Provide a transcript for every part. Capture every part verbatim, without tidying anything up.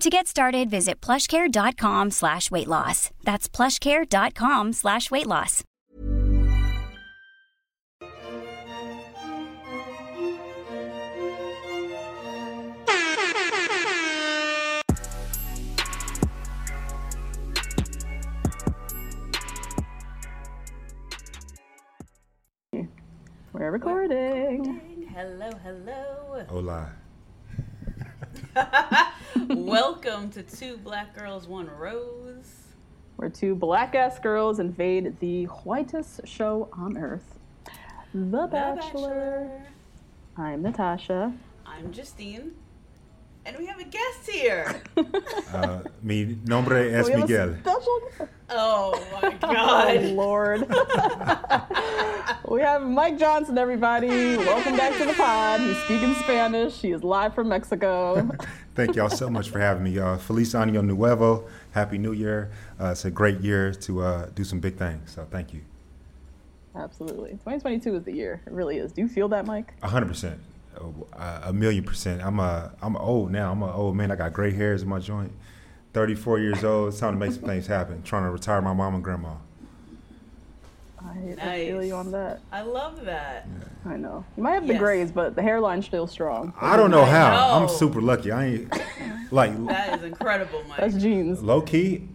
To get started, visit plushcare.com slash weight loss. That's plushcare.com slash weight loss. We're recording. Hello, hello. Hola. Welcome to Two Black Girls, One Rose, where two black-ass girls invade the whitest show on earth, The, the Bachelor. Bachelor. I'm Natasha. I'm Justine. And we have a guest here. Uh, mi nombre es Miguel. Special... Oh, my God. Oh, Lord. We have Mike Johnson, everybody. Welcome back to the pod. He's speaking Spanish. He is live from Mexico. Thank y'all so much for having me. Uh, Feliz Año Nuevo. Happy New Year. Uh, it's a great year to uh, do some big things, so thank you. Absolutely. twenty twenty-two is the year. It really is. Do you feel that, Mike? one hundred percent. A million percent. I'm a I'm old now. I'm an old man. I got gray hairs in my joint. thirty-four years old. It's time to make some things happen. Trying to retire my mom and grandma. I nice. feel you on that. I love that. Yeah. I know. You might have the yes. grays, but the hairline's still strong. I don't know how. No. I'm super lucky. I ain't like that is incredible, Mike. That's genes. Low key.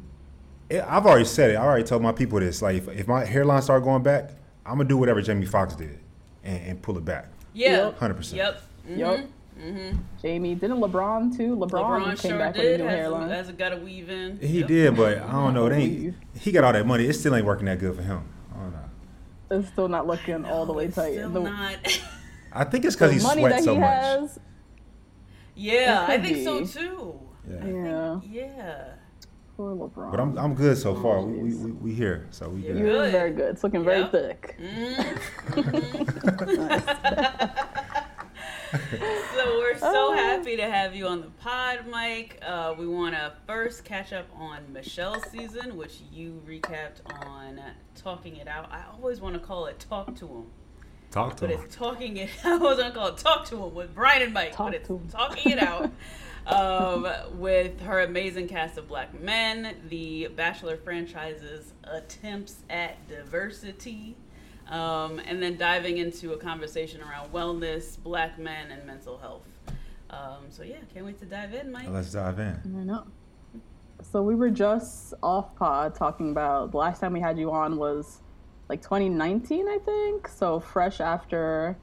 It, I've already said it. I already told my people this. Like if, if my hairline start going back, I'm gonna do whatever Jamie Foxx did and, and pull it back. Yeah, one hundred percent. Yep. Mm-hmm. Yep. Mm-hmm. Jamie, didn't LeBron too? LeBron, LeBron came sure back did. with a new hairline. Has a, has a gotta weave in. He yep. did, but I don't know. It ain't. He got all that money. It still ain't working that good for him. I don't know. It's still not looking know, all the way tight. Still the, not. I think it's because he sweats so he much. Has, yeah, I think be. so too. Yeah. Yeah. Think, yeah. Poor LeBron. But I'm I'm good so far. Oh, we, we we we here, so we yeah. good. You're very good. It's looking yep. very thick. Mm. So we're so oh. happy to have you on the pod, Mike. Uh, we want to first catch up on Michelle's season, which you recapped on Talking It Out. I always want to call it Talk to Him. Talk to Him. But em. it's Talking It Out. I always want to call it Talk to Him with Brian and Mike. Talk but it's to Talking It Out um, with her amazing cast of black men, the Bachelor franchise's attempts at diversity. Um, and then diving into a conversation around wellness, black men, and mental health. Um, so yeah, can't wait to dive in, Mike. Let's dive in. I know. So we were just off pod talking about the last time we had you on was like twenty nineteen, I think. So fresh after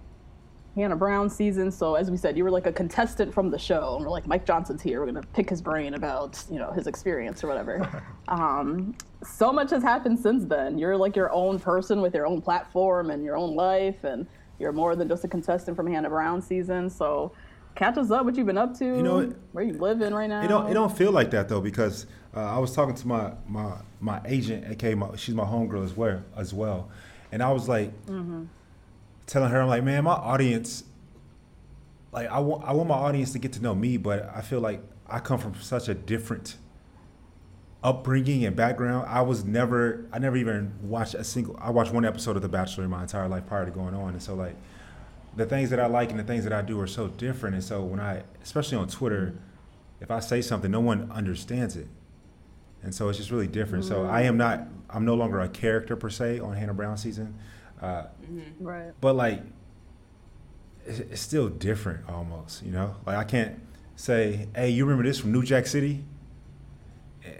Hannah Brown season. So as we said, you were like a contestant from the show, and we're like, Mike Johnson's here. We're gonna pick his brain about, you know, his experience or whatever. um, so much has happened since then. You're like your own person with your own platform and your own life, and you're more than just a contestant from Hannah Brown season. So catch us up. What you've been up to? You know, it, where you living right now? It don't. It don't feel like that though, because uh, I was talking to my my my agent, aka my, she's my homegirl as well, as well, and I was like. Mm-hmm. Telling her, I'm like, man, my audience, like, I want, I want my audience to get to know me, but I feel like I come from such a different upbringing and background. I was never, I never even watched a single, I watched one episode of The Bachelor in my entire life prior to going on. And so, like, the things that I like and the things that I do are so different. And so when I, especially on Twitter, if I say something, no one understands it. And so it's just really different. Mm-hmm. So I am not, I'm no longer a character per se on Hannah Brown season. Uh, mm-hmm. Right. But like, it's, it's still different almost, you know? Like I can't say, hey, you remember this from New Jack City?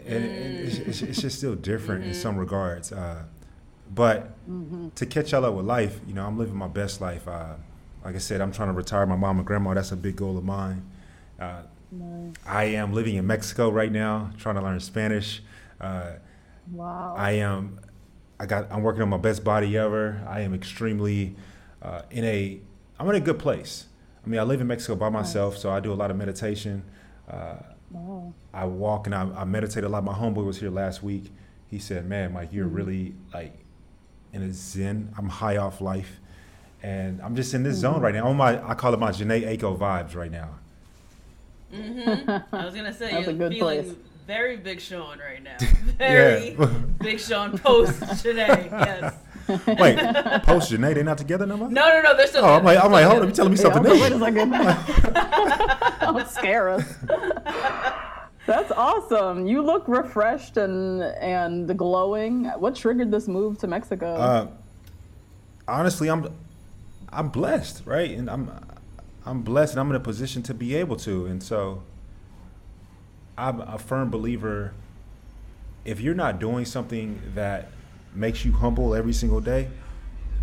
And mm. it's, it's, it's just still different mm-hmm. in some regards. Uh, But mm-hmm. to catch y'all up with life, you know, I'm living my best life. Uh, like I said, I'm trying to retire my mom and grandma. That's a big goal of mine. Uh, nice. I am living in Mexico right now, trying to learn Spanish. Uh, wow. I am. I got. I'm working on my best body ever. I am extremely uh, in a. I'm in a good place. I mean, I live in Mexico by myself, nice. So I do a lot of meditation. Uh, wow. I walk and I, I meditate a lot. My homeboy was here last week. He said, "Man, Mike, you're mm-hmm. really like." And it's zen. I'm high off life, and I'm just in this mm-hmm. zone right now. On my, I call it my Janae Aiko vibes right now. Mm-hmm. I was gonna say that's you're a good feeling place. Very Big Sean right now. Very Big Sean post Janae. Yes. Wait, post Janae, they're not together no more? No, no, no, they're still. Oh, I'm like, I'm like, hold on, you telling me something new? Wait a second. Don't scare us. That's awesome. You look refreshed and and glowing. What triggered this move to Mexico? Uh, honestly, I'm I'm blessed, right? And I'm I'm blessed, and I'm in a position to be able to. And so, I'm a firm believer. If you're not doing something that makes you humble every single day,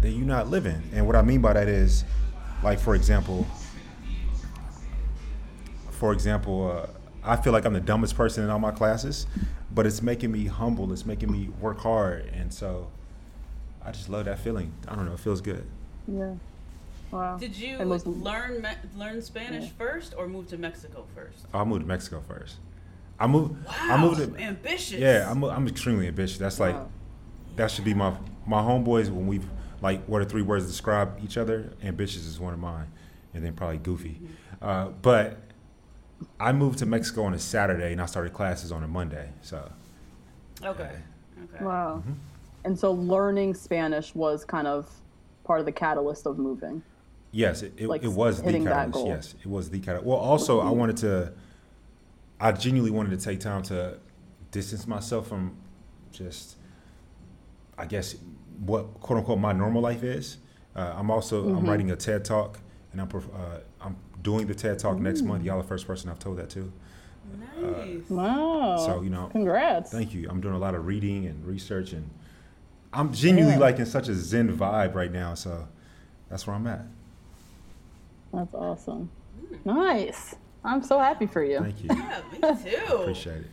then you're not living. And what I mean by that is, like for example, for example. Uh, I feel like I'm the dumbest person in all my classes, but it's making me humble. It's making me work hard. And so I just love that feeling. I don't know. It feels good. Yeah. Wow. Did you was, learn learn Spanish yeah. first or move to Mexico first? I moved to Mexico first. I moved. Wow. I moved to, ambitious. Yeah. I'm, I'm extremely ambitious. That's like, wow. that should be my, my homeboys when we've like, what are three words to describe each other? Ambitious is one of mine. And then probably goofy. Uh, but I moved to Mexico on a Saturday, and I started classes on a Monday. So, okay, uh, okay, wow. Mm-hmm. And so, learning Spanish was kind of part of the catalyst of moving. Yes, it, it, like it was the catalyst. Yes, it was the catalyst. Well, also, I wanted to. I genuinely wanted to take time to distance myself from just, I guess, what quote unquote my normal life is. Uh, I'm also mm-hmm. I'm writing a TED Talk, and I'm uh, I'm. doing the TED Talk mm. next month. Y'all are the first person I've told that to. Nice. Uh, wow. So, you know. Congrats. Thank you. I'm doing a lot of reading and research, and I'm genuinely yeah. like in such a zen vibe right now. So that's where I'm at. That's awesome. Mm. Nice. I'm so happy for you. Thank you. Yeah, me too. Appreciate it.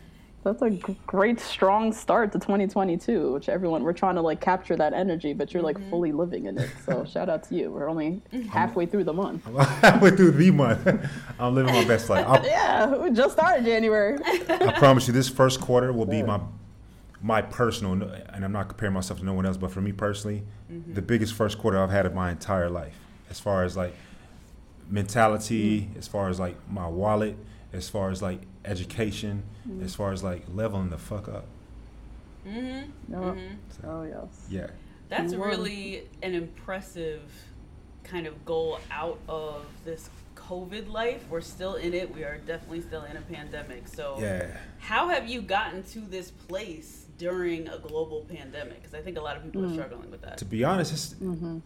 That's a great, strong start to twenty twenty-two, which everyone, we're trying to like capture that energy, but you're like mm-hmm. fully living in it. So shout out to you. We're only halfway I'm, through the month. I'm halfway through the month. I'm living my best life. I'll, yeah, we just started January. I promise you this first quarter will be yeah. my my personal, and I'm not comparing myself to no one else, but for me personally, mm-hmm. the biggest first quarter I've had of my entire life, as far as like mentality, mm-hmm. as far as like my wallet, as far as like education, mm-hmm. as far as like leveling the fuck up. Mm-hmm. Yep. Mm-hmm. So, oh yes. Yeah. That's really an impressive kind of goal out of this COVID life. We're still in it. We are definitely still in a pandemic. So yeah. how have you gotten to this place during a global pandemic? Because I think a lot of people mm-hmm. are struggling with that. To be honest, it's, mm-hmm.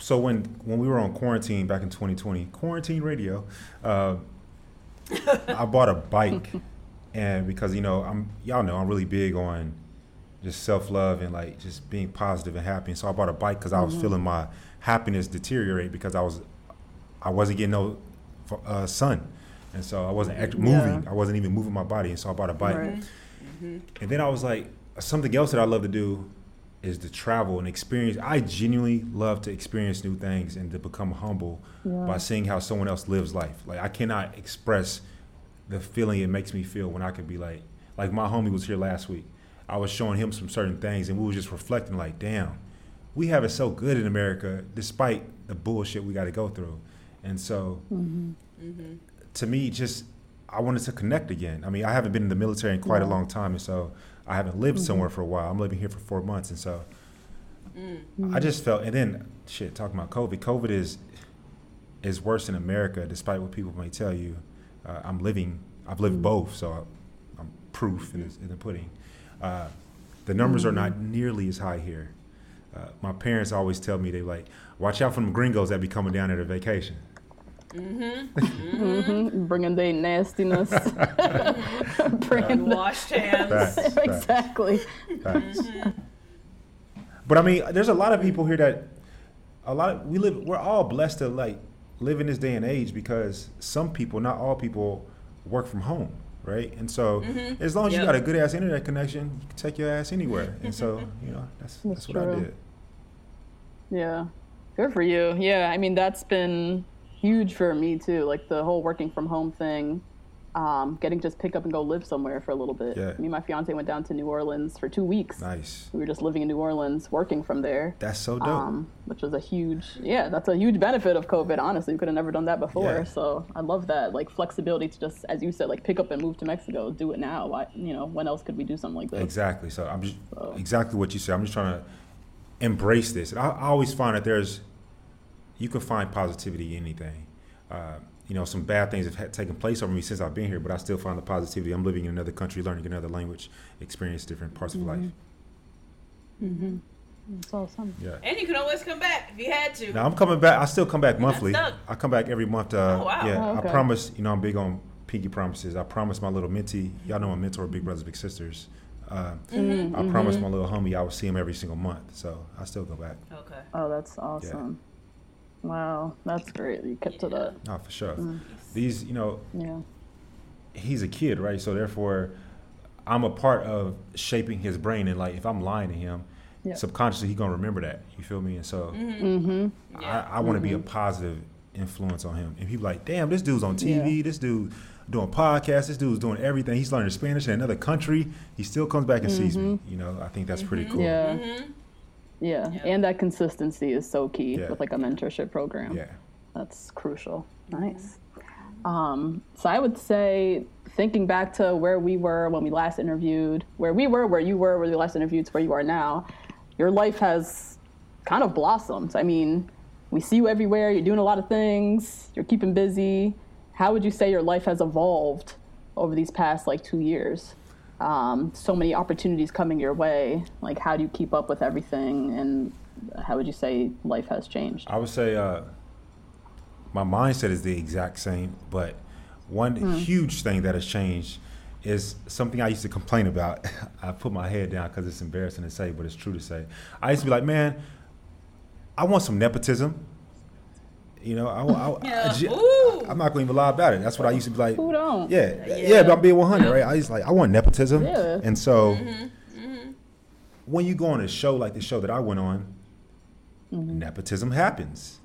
so when, when we were on quarantine back in twenty twenty, quarantine radio, uh, I bought a bike, and because you know I'm, y'all know I'm really big on just self-love and like just being positive and happy. And so I bought a bike because I was mm-hmm. feeling my happiness deteriorate because I was, I wasn't getting no uh, sun, and so I wasn't act- moving. Yeah. I wasn't even moving my body, and so I bought a bike. Right. Mm-hmm. And then I was like, something else that I love to do is to travel and experience. I genuinely love to experience new things and to become humble yeah. by seeing how someone else lives life. Like I cannot express the feeling it makes me feel when I could be like, like my homie was here last week. I was showing him some certain things and we were just reflecting like, damn, we have it so good in America despite the bullshit we got to go through. And so mm-hmm. Mm-hmm. to me, just, I wanted to connect again. I mean, I haven't been in the military in quite yeah. a long time. And so I haven't lived mm-hmm. somewhere for a while. I'm living here for four months. And so mm-hmm. I just felt, and then shit, talking about COVID, COVID is is worse in America, despite what people may tell you. Uh, I'm living, I've lived mm-hmm. both. So I, I'm proof in, this, in the pudding. Uh, the numbers mm-hmm. are not nearly as high here. Uh, my parents always tell me, they like, watch out for them gringos that be coming down at a vacation. Mm-hmm. Mm-hmm. Bringing their nastiness. Bringing the washed hands. Facts, exactly. Facts. Mm-hmm. But I mean, there's a lot of people here that a lot of, we live, we're all blessed to like live in this day and age because some people, not all people, work from home, right? And so mm-hmm. as long as yep. you got a good ass internet connection, you can take your ass anywhere. And so, you know, that's that's, that's what I did. Yeah. Good for you. Yeah. I mean, that's been huge for me too. Like the whole working from home thing, um, getting to just pick up and go live somewhere for a little bit. Yeah. Me and my fiance went down to New Orleans for two weeks. Nice. We were just living in New Orleans, working from there. That's so dope. Um, which was a huge, yeah, that's a huge benefit of COVID. Honestly, we could have never done that before. Yeah. So I love that, like flexibility to just, as you said, like pick up and move to Mexico, do it now. Why, you know, when else could we do something like this? Exactly. So I'm just, so. exactly what you said. I'm just trying to embrace this. And I, I always find that there's, you can find positivity in anything. Uh, you know, some bad things have had taken place over me since I've been here, but I still find the positivity. I'm living in another country, learning another language, experience different parts mm-hmm. of life. Mm-hmm. That's awesome. Yeah. And you can always come back if you had to. No, I'm coming back. I still come back monthly. I come back every month. Uh, oh, wow. Yeah, oh, okay. I promise, you know, I'm big on pinky promises. I promise my little mentee, y'all know my mentor, Big Brothers Big Sisters. Uh, mm-hmm. I promise mm-hmm. my little homie I would see him every single month. So I still go back. Okay. Oh, that's awesome. Yeah. Wow, that's great. You kept yeah. it up. No, for sure. Mm. These, you know, yeah. he's a kid, right? So therefore, I'm a part of shaping his brain. And like, if I'm lying to him, yep. subconsciously he's gonna remember that. You feel me? And so, mm-hmm. I, I want to mm-hmm. be a positive influence on him. And he's like, damn, this dude's on T V. Yeah. This dude doing podcasts. This dude's doing everything. He's learning Spanish in another country. He still comes back and mm-hmm. sees me. You know, I think that's mm-hmm. pretty cool. Yeah. Mm-hmm. Yeah. yeah, and that consistency is so key yeah. with like a mentorship program. Yeah, that's crucial. Nice. Um, so I would say, thinking back to where we were when we last interviewed, where we were, where you were, where we last interviewed, to where you are now, your life has kind of blossomed. I mean, we see you everywhere. You're doing a lot of things. You're keeping busy. How would you say your life has evolved over these past like two years? Um, so many opportunities coming your way. Like, how do you keep up with everything, and how would you say life has changed? I would say uh, my mindset is the exact same, but one mm. huge thing that has changed is something I used to complain about. I put my head down because it's embarrassing to say, but it's true to say. I used to be like, man, I want some nepotism. You know, I, I, yeah. I, I, I'm not going to even lie about it. That's what I used to be like. Who don't? Yeah, yeah, yeah but I'm being one hundred, right? I used to like, I want nepotism. Yeah. And so mm-hmm. Mm-hmm. when you go on a show like the show that I went on, mm-hmm. nepotism happens.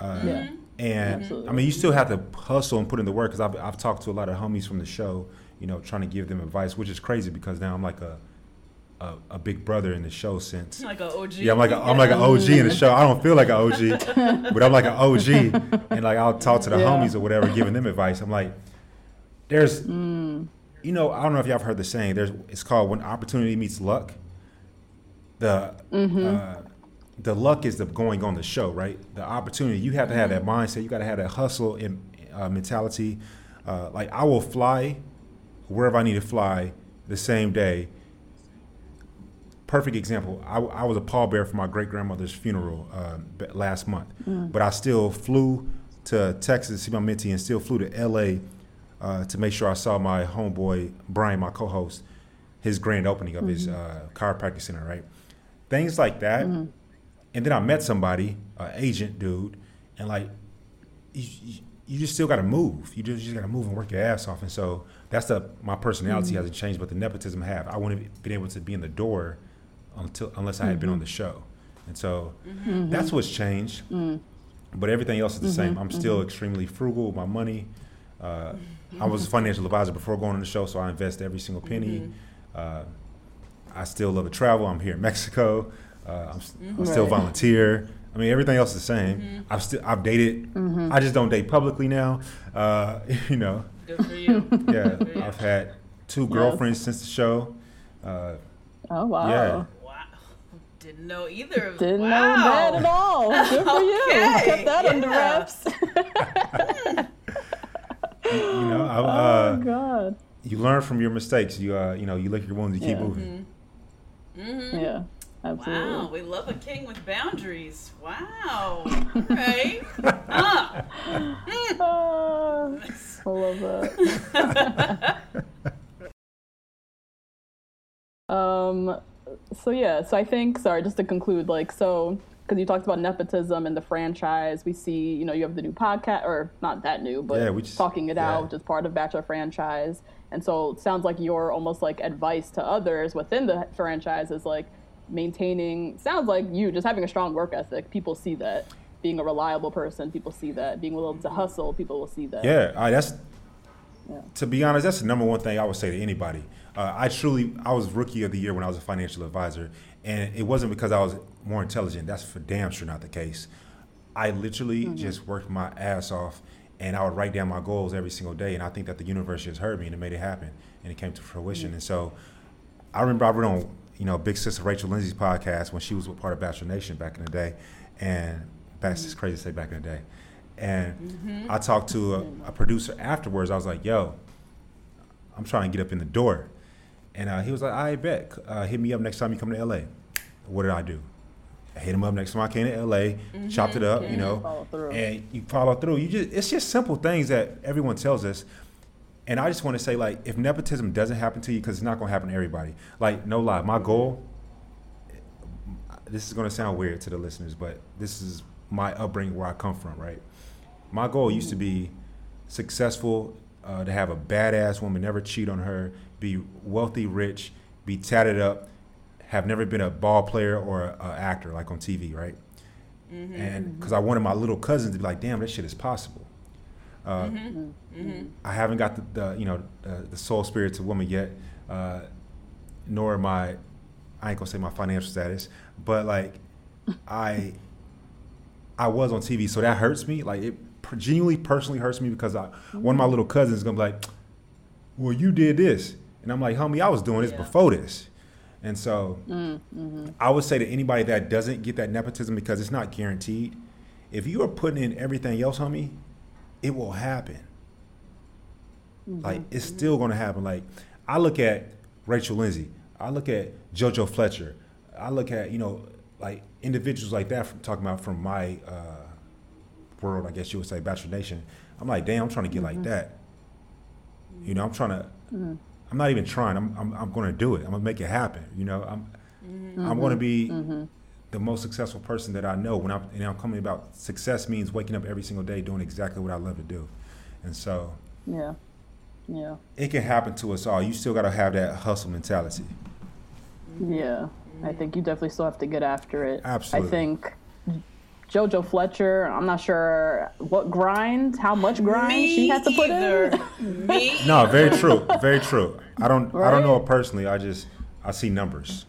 Uh, yeah. And mm-hmm. I mean, you still have to hustle and put in the work because I've, I've talked to a lot of homies from the show, you know, trying to give them advice, which is crazy because now I'm like a, A, a big brother in the show sense. Like an O G. Yeah, I'm like a, I'm like an O G in the show. I don't feel like an O G, but I'm like an O G, and like I'll talk to the yeah. homies or whatever, giving them advice. I'm like, there's, mm. you know, I don't know if y'all have heard the saying. There's, it's called when opportunity meets luck. The mm-hmm. uh, the luck is the going on the show, right? The opportunity, you have to have that mindset. You got to have that hustle and uh, mentality. Uh, like I will fly wherever I need to fly the same day. Perfect example. I, I was a pallbearer for my great grandmother's funeral uh, last month, mm. but I still flew to Texas to see my mentee, and still flew to L A uh, to make sure I saw my homeboy Brian, my co-host, his grand opening of mm-hmm. his uh, chiropractic center. Right, things like that. Mm-hmm. And then I met somebody, an agent dude, and like you, you just still got to move. You just you just got to move and work your ass off. And so that's the my personality mm-hmm. hasn't changed, but the nepotism have. I wouldn't have been able to be in the door. Until, unless I had mm-hmm. been on the show. And so mm-hmm. that's what's changed. Mm. But everything else is the mm-hmm. same. I'm mm-hmm. still extremely frugal with my money. Uh, mm-hmm. I was a financial advisor before going on the show, so I invest every single penny. Mm-hmm. Uh, I still love to travel. I'm here in Mexico. Uh, I'm, mm-hmm. I'm still right. volunteer. I mean, everything else is the same. Mm-hmm. I've still I've dated. Mm-hmm. I just don't date publicly now. Uh, you know. Good for you. Yeah, Good for you. I've had two girlfriends yes. since the show. Uh, oh wow. Yeah. Didn't know either of them. Didn't wow. know that at all. Good for you. Okay. Kept that yeah. under wraps. you, you know, I, uh, oh God. You learn from your mistakes. You, uh, you know, you lick your wounds. You yeah. keep moving. Mm-hmm. Mm-hmm. Yeah, absolutely. Wow, we love a king with boundaries. Wow. All right. uh. uh, I love that. um. So yeah, so I think, sorry, just to conclude, like, so because you talked about nepotism and the franchise, we see, you know, you have the new podcast, or not that new, but yeah, we just, Talking It yeah. Out, which is part of Bachelor franchise. And so it sounds like your almost like advice to others within the franchise is like maintaining, sounds like you just having a strong work ethic. People see that. Being a reliable person, people see that. Being willing to hustle, people will see that. Yeah, I, that's, yeah. to be honest, that's the number one thing I would say to anybody. Uh, I truly, I was rookie of the year when I was a financial advisor, and it wasn't because I was more intelligent. That's for damn sure not the case. I literally mm-hmm. just worked my ass off, and I would write down my goals every single day, and I think that the universe just heard me and it made it happen, and it came to fruition. Mm-hmm. And so I remember I went on, you know, Big Sister Rachel Lindsay's podcast when she was part of Bachelor Nation back in the day, and that's just crazy to say back in the day. And mm-hmm. I talked to a, a producer afterwards. I was like, yo, I'm trying to get up in the door. And uh, he was like, I bet. Uh, hit me up next time you come to L A. What did I do? I hit him up next time I came to L A, mm-hmm. chopped it up, yeah, you know, and you follow through. You just it's just simple things that everyone tells us. And I just want to say, like, if nepotism doesn't happen to you, because it's not going to happen to everybody. Like, no lie, my goal, this is going to sound weird to the listeners, but this is my upbringing, where I come from, right? My goal used to be successful, uh, to have a badass woman, never cheat on her, be wealthy, rich, be tatted up, have never been a ball player or an actor like on T V, right? Mm-hmm, and because mm-hmm. I wanted my little cousins to be like, damn, this shit is possible. Uh, mm-hmm, mm-hmm. I haven't got the, the you know uh, the soul spirit to woman yet, uh, nor my, I ain't gonna say my financial status, but like I. I was on T V, so that hurts me. Like, it genuinely, personally hurts me because I, mm-hmm. one of my little cousins is going to be like, well, you did this. And I'm like, homie, I was doing this yeah. before this. And so mm-hmm. I would say to anybody that doesn't get that nepotism, because it's not guaranteed, if you are putting in everything else, homie, it will happen. Mm-hmm. Like, it's mm-hmm. still going to happen. Like, I look at Rachel Lindsay. I look at Jojo Fletcher. I look at, you know, like, individuals like that, from talking about from my uh, world, I guess you would say, Bachelor Nation. I'm like, damn, I'm trying to get mm-hmm. like that. You know, I'm trying to, mm-hmm. I'm not even trying. I'm I'm, I'm going to do it. I'm going to make it happen. You know, I'm mm-hmm. I'm going to be mm-hmm. the most successful person that I know. When I'm, and I'm coming about, success means waking up every single day doing exactly what I love to do. And so, yeah, yeah, it can happen to us all. You still got to have that hustle mentality. Yeah. I think you definitely still have to get after it. Absolutely. I think Jojo Fletcher, I'm not sure what grind, how much grind Me she had to put either. in. Me no, very true, very true. I don't, right? I don't know it personally. I just, I see numbers.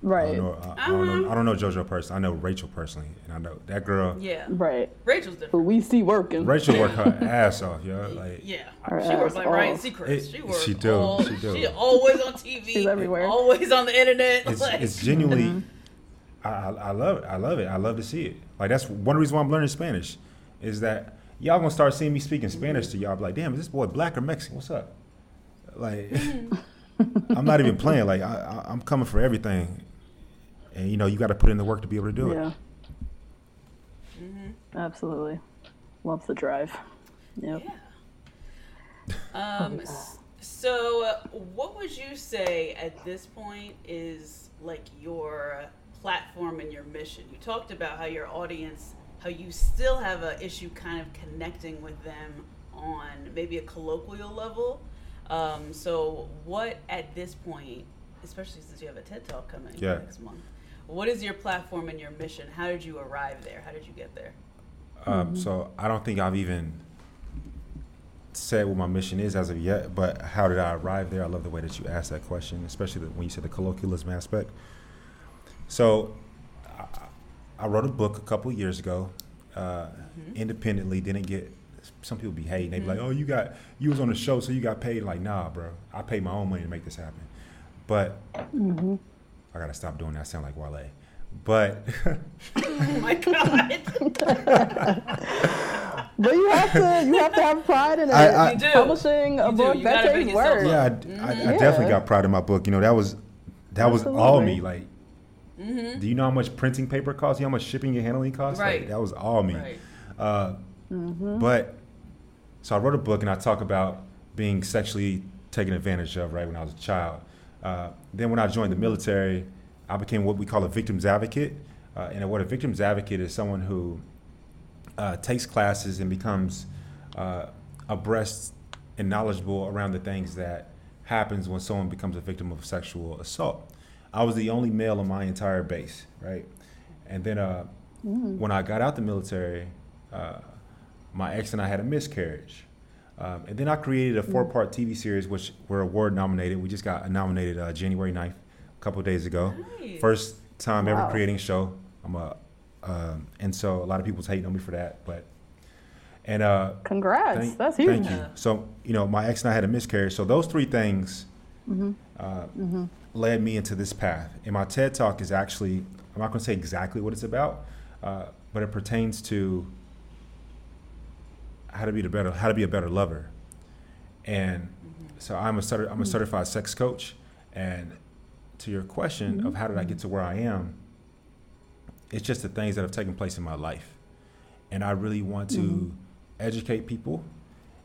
Right. I don't know, I, uh-huh. I don't know, I don't know Jojo personally. I know Rachel personally, and I know that girl. Yeah. Right. Rachel's different. But we see working. Rachel worked her ass off, yo. Like, yeah. Her she works like off. Ryan Seacrest. She works. She do. All, she do. She always on T V. She's everywhere. Always on the internet. It's, like, it's genuinely. I, I love it. I love it. I love to see it. Like, that's one reason why I'm learning Spanish, is that y'all gonna start seeing me speaking Spanish to y'all. Be like, damn, is this boy black or Mexican? What's up? Like, I'm not even playing. Like, I, I, I'm coming for everything. And, you know, you got to put in the work to be able to do yeah. it. Yeah. Mm-hmm. Absolutely. Loves the drive. Yep. Yeah. Um, so uh, what would you say at this point is, like, your platform and your mission? You talked about how your audience, how you still have an issue kind of connecting with them on maybe a colloquial level. Um, so what at this point, especially since you have a TED Talk coming yeah. next month, what is your platform and your mission? How did you arrive there? How did you get there? Um, mm-hmm. So I don't think I've even said what my mission is as of yet, but how did I arrive there? I love the way that you asked that question, especially the, when you said the colloquialism aspect. So I, I wrote a book a couple of years ago, uh, mm-hmm. independently, didn't get, some people be hating. They be mm-hmm. like, oh, you got, you was on the show, so you got paid. Like, nah, bro, I paid my own money to make this happen. But mm-hmm. I gotta stop doing that. I sound like Wale. But oh my god! But you have to, you have to have pride in it. I, I, you do. Publishing a you book, that takes work. Yeah, I, mm-hmm. I, I yeah. definitely got pride in my book. You know, that was that Absolutely. was all me. Like, mm-hmm. do you know how much printing paper costs? You know how much shipping and handling costs? Right. Like, that was all me. Right. Uh, mm-hmm. But so I wrote a book, and I talk about being sexually taken advantage of right when I was a child. Uh, then when I joined the military, I became what we call a victim's advocate. Uh, and what a victim's advocate is someone who uh, takes classes and becomes uh, abreast and knowledgeable around the things that happens when someone becomes a victim of sexual assault. I was the only male on my entire base, right? And then uh, mm. when I got out the military, uh, my ex and I had a miscarriage. Um, and then I created a four-part T V series, which were award-nominated. We just got nominated uh, January ninth, a couple of days ago. Nice. First time wow. ever creating a show. I'm a, um, and so a lot of people's hating on me for that. But and uh, congrats, thank, that's huge. Thank you. So you know, my ex and I had a miscarriage. So those three things mm-hmm. Uh, mm-hmm. led me into this path. And my TED Talk is actually, I'm not going to say exactly what it's about, uh, but it pertains to how to be the better, how to be a better lover. And mm-hmm. so I'm a certi- I'm a certified mm-hmm. sex coach. And to your question mm-hmm. of how did I get to where I am, it's just the things that have taken place in my life. And I really want to mm-hmm. educate people,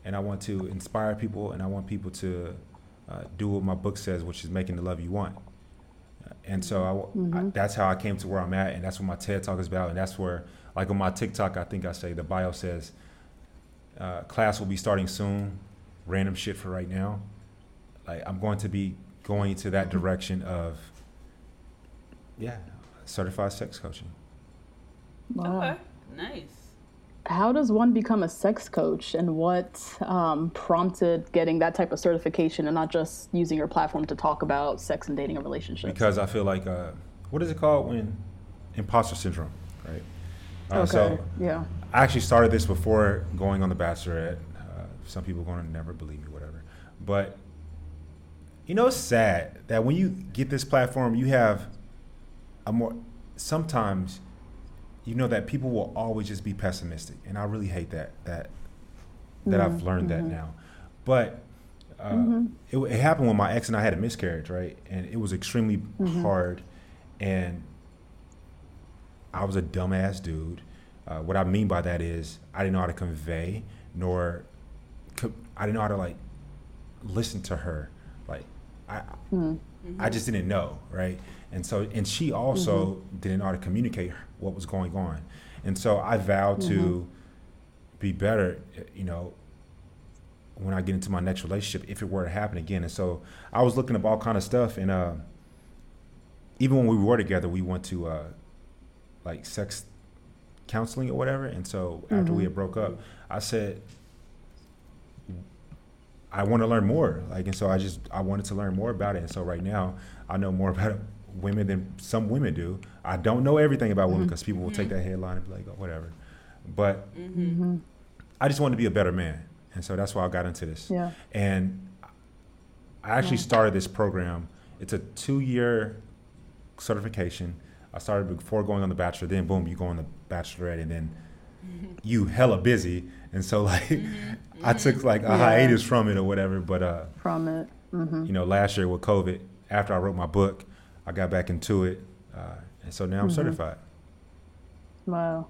and I want to inspire people, and I want people to uh, do what my book says, which is making the love you want. And so I, mm-hmm. I, that's how I came to where I'm at, and that's what my TED Talk is about. And that's where, like on my TikTok, I think I say the bio says, Uh, class will be starting soon. Random shit for right now. Like I'm going to be going to that direction of, yeah, certified sex coaching. Wow, okay. Nice. How does one become a sex coach, and what um, prompted getting that type of certification and not just using your platform to talk about sex and dating and relationships? Because I feel like, uh, what is it called when imposter syndrome, right? Uh, okay. So yeah. I actually started this before going on The Bachelorette. Uh, some people are going to never believe me, whatever. But, you know, it's sad that when you get this platform, you have a more, sometimes, you know, that people will always just be pessimistic. And I really hate that, that, that mm-hmm. I've learned mm-hmm. that now. But uh, mm-hmm. it, it happened when my ex and I had a miscarriage, right? And it was extremely mm-hmm. hard. And I was a dumbass dude. Uh, what I mean by that is I didn't know how to convey, nor co- I didn't know how to like listen to her. Like I, mm-hmm. I just didn't know, right? And so, and she also mm-hmm. didn't know how to communicate what was going on. And so I vowed mm-hmm. to be better, you know, when I get into my next relationship, if it were to happen again. And so I was looking up all kind of stuff, and uh, even when we were together, we went to uh, like sex counseling or whatever. And so after mm-hmm. we had broke up, I said, I want to learn more. Like, and so I just, I wanted to learn more about it. And so right now I know more about women than some women do. I don't know everything about women because mm-hmm. people will mm-hmm. take that headline and be like, oh, whatever. But mm-hmm. I just wanted to be a better man. And so that's why I got into this. Yeah. And I actually yeah. started this program. It's a two year certification. I started before going on The Bachelor, then boom, you go on The Bachelorette, and then mm-hmm. you hella busy. And so like, mm-hmm. I took like a yeah. hiatus from it or whatever, but uh, from it, mm-hmm. you know, last year with COVID, after I wrote my book, I got back into it. Uh, and so now I'm mm-hmm. certified. Wow. Wow.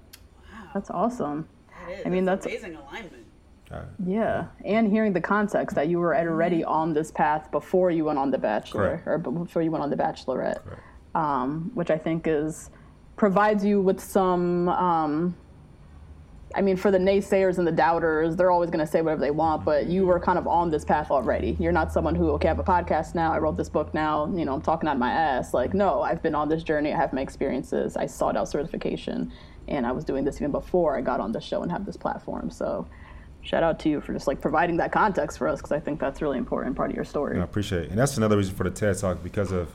That's awesome. That is. I mean, that's, that's amazing alignment. Uh, yeah. And hearing the context that you were already on this path before you went on The Bachelor Correct. or before you went on The Bachelorette. Correct. Um, which I think is provides you with some, um, I mean, for the naysayers and the doubters, they're always going to say whatever they want, but you were kind of on this path already. You're not someone who, okay, I have a podcast now, I wrote this book now, you know, I'm talking out my ass. Like, no, I've been on this journey, I have my experiences, I sought out certification, and I was doing this even before I got on the show and have this platform. So shout out to you for just like providing that context for us, because I think that's really important part of your story. And I appreciate it. And that's another reason for the TED Talk, because of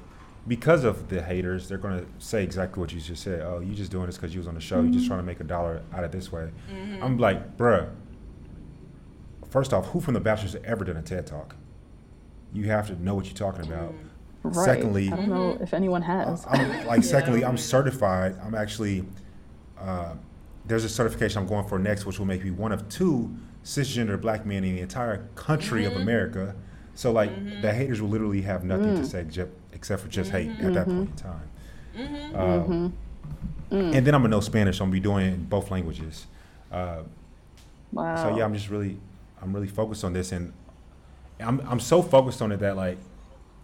Because of the haters, they're going to say exactly what you just said. Oh, you just doing this because you was on the show. Mm-hmm. You're just trying to make a dollar out of this way. Mm-hmm. I'm like, bruh, first off, who from The Bachelor's ever done a TED Talk? You have to know what you're talking about. Right. Secondly, I don't know if anyone has. I'm, like, secondly, yeah. I'm certified. I'm actually, uh, there's a certification I'm going for next, which will make me one of two cisgender black men in the entire country mm-hmm. of America. So, like, mm-hmm. the haters will literally have nothing mm. to say j- except for just mm-hmm. hate at that mm-hmm. point in time. Mm-hmm. Uh, mm-hmm. Mm. And then I'm going to know Spanish, so I'm going to be doing it in both languages. Uh, wow. So, yeah, I'm just really, I'm really focused on this. And I'm I'm so focused on it that, like,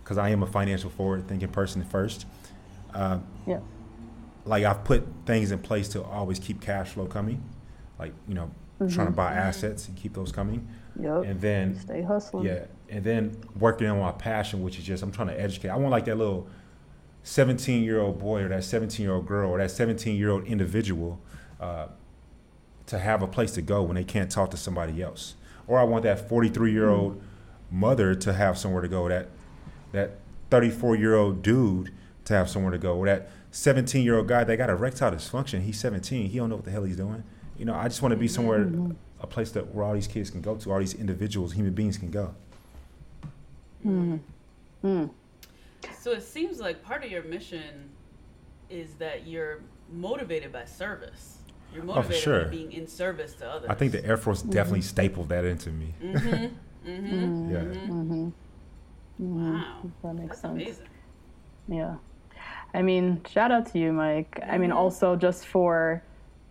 because I am a financial forward-thinking person first. Uh, yeah. Like, I've put things in place to always keep cash flow coming, like, you know, mm-hmm. trying to buy assets and keep those coming. Yep. And then stay hustling. Yeah. And then working on my passion, which is just I'm trying to educate. I want like that little seventeen-year-old boy or that seventeen-year-old girl or that seventeen-year-old individual uh, to have a place to go when they can't talk to somebody else. Or I want that forty-three-year-old mm-hmm. mother to have somewhere to go, that that thirty-four-year-old dude to have somewhere to go, or that seventeen-year-old guy that got erectile dysfunction. He's seventeen. He don't know what the hell he's doing. You know, I just want to be somewhere, mm-hmm. a place that where all these kids can go to, all these individuals, human beings can go. Hmm. Hmm. So it seems like part of your mission is that you're motivated by service. You're motivated oh, sure. by being in service to others. I think the Air Force mm-hmm. definitely stapled that into me. Mm-hmm. Mm-hmm. mm-hmm. Yeah. Mm-hmm. Mm-hmm. Wow. That makes That's sense. Amazing. Yeah. I mean, shout out to you, Mike. Mm-hmm. I mean, also just for,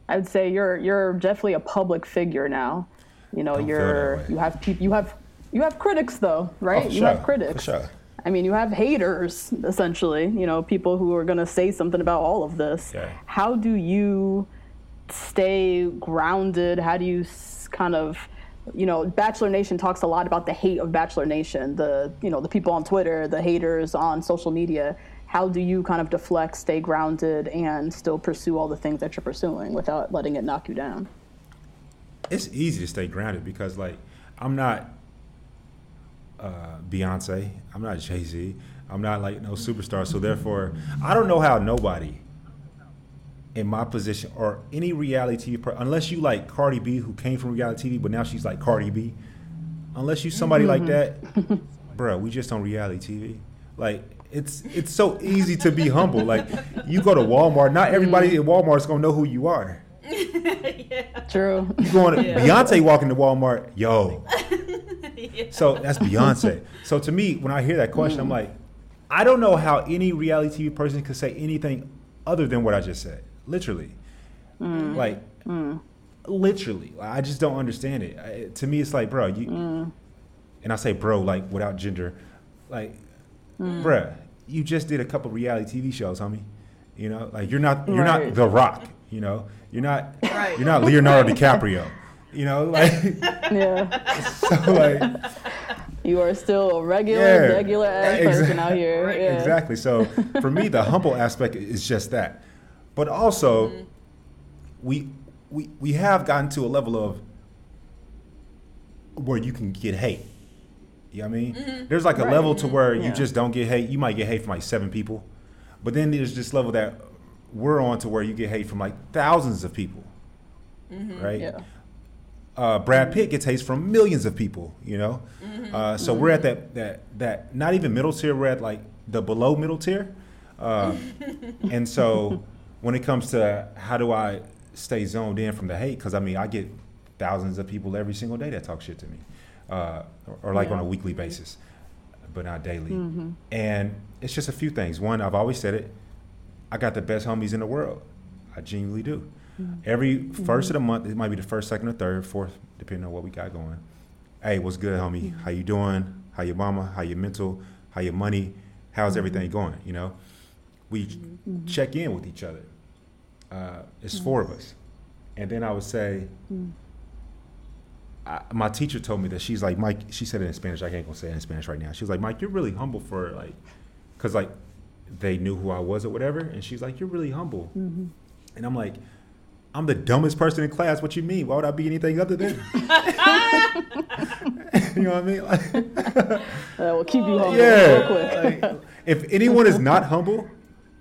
I would say you're you're definitely a public figure now. You know, Don't you're you have people you have you have critics though, right? Oh, you sure. have critics. For sure. I mean, you have haters essentially. You know, people who are going to say something about all of this. Yeah. How do you stay grounded? How do you kind of, you know, Bachelor Nation talks a lot about the hate of Bachelor Nation, the, you know, the people on Twitter, the haters on social media. How do you kind of deflect, stay grounded, and still pursue all the things that you're pursuing without letting it knock you down? It's easy to stay grounded because, like, I'm not uh, Beyonce. I'm not Jay-Z. I'm not, like, no superstar. So, therefore, I don't know how nobody in my position or any reality T V, pro- unless you, like, Cardi B, who came from reality T V, but now she's, like, Cardi B. Unless you somebody mm-hmm. like that, bro, we just on reality T V. Like, It's it's so easy to be humble. Like, you go to Walmart, not everybody mm. at Walmart's gonna know who you are. yeah. True. You going to, yeah. Beyonce walking to Walmart, yo. yeah. So that's Beyonce. So to me, when I hear that question, mm. I'm like, I don't know how any reality T V person could say anything other than what I just said. Literally, mm. like, mm. literally. I just don't understand it. I, to me, it's like, bro, you. Mm. And I say, bro, like without gender, like, mm. bruh. You just did a couple reality T V shows, homie. You know, like you're not you're right. not The Rock. You know, you're not right. you're not Leonardo DiCaprio. You know, like yeah. So like you are still a regular, yeah, regular ass exa- person out here. Right. Yeah. Exactly. So for me, the humble aspect is just that. But also, mm. we we we have gotten to a level of where you can get hate. You know what I mean? Mm-hmm. There's like a right. level to where yeah. you just don't get hate. You might get hate from like seven people. But then there's this level that we're on to where you get hate from like thousands of people, mm-hmm. right? Yeah. Uh, Brad Pitt gets hate from millions of people, you know? Mm-hmm. Uh, so mm-hmm. we're at that, that, that, not even middle tier, we're at like the below middle tier. Uh, and so when it comes to how do I stay zoned in from the hate, because I mean, I get thousands of people every single day that talk shit to me. Uh, or, or like yeah. on a weekly basis, but not daily. Mm-hmm. And it's just a few things. One, I've always said it, I got the best homies in the world. I genuinely do. Mm-hmm. Every mm-hmm. first of the month, it might be the first, second, or third, fourth, depending on what we got going. Hey, what's good, homie? Mm-hmm. How you doing? How your mama? How your mental? How your money? How's mm-hmm. everything going? You know, we mm-hmm. check in with each other. Uh, it's mm-hmm. four of us. And then I would say, mm-hmm. I, my teacher told me that she's like, Mike, she said it in Spanish. I can't go say it in Spanish right now. She was like, Mike, you're really humble for like, because like they knew who I was or whatever. And she's like, you're really humble. Mm-hmm. And I'm like, I'm the dumbest person in class. What you mean? Why would I be anything other than? You know what I mean? Like, that will keep you humble yeah, real quick. Like, if anyone is not humble,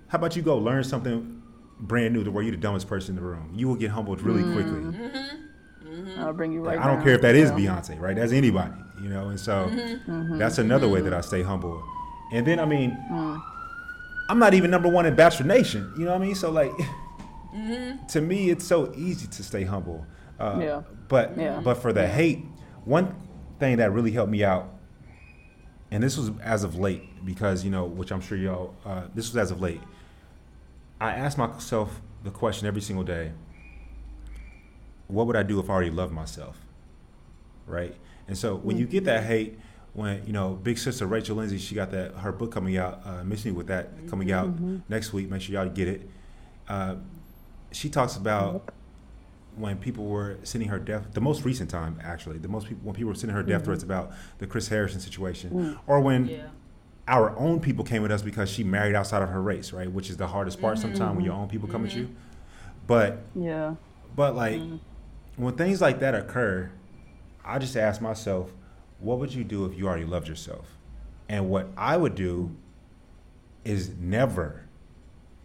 how about you go learn something brand new to where you're the dumbest person in the room? You will get humbled really mm. quickly. Mm-hmm. I'll bring you right. Like, I don't care if that is Beyonce, right? That's anybody, you know. And so mm-hmm. that's another way that I stay humble. And then I mean, mm. I'm not even number one in Bachelor Nation, you know what I mean? So like, mm-hmm. to me, it's so easy to stay humble. Uh, yeah. But yeah. but for the hate, one thing that really helped me out, and this was as of late, because you know, which I'm sure y'all, uh, this was as of late. I asked myself the question every single day. What would I do if I already loved myself, right? And so when you get that hate, when, you know, big sister Rachel Lindsay, she got that, her book coming out, uh, Miss Me With That, coming out mm-hmm. next week. Make sure y'all get it. Uh, she talks about when people were sending her death, the most recent time, actually, the most people, when people were sending her death mm-hmm. threats about the Chris Harrison situation, mm. or when yeah. our own people came at us because she married outside of her race, right? Which is the hardest part mm-hmm. sometimes when your own people come mm-hmm. at you. But, yeah. but like, mm. when things like that occur, I just ask myself, what would you do if you already loved yourself? And what I would do is never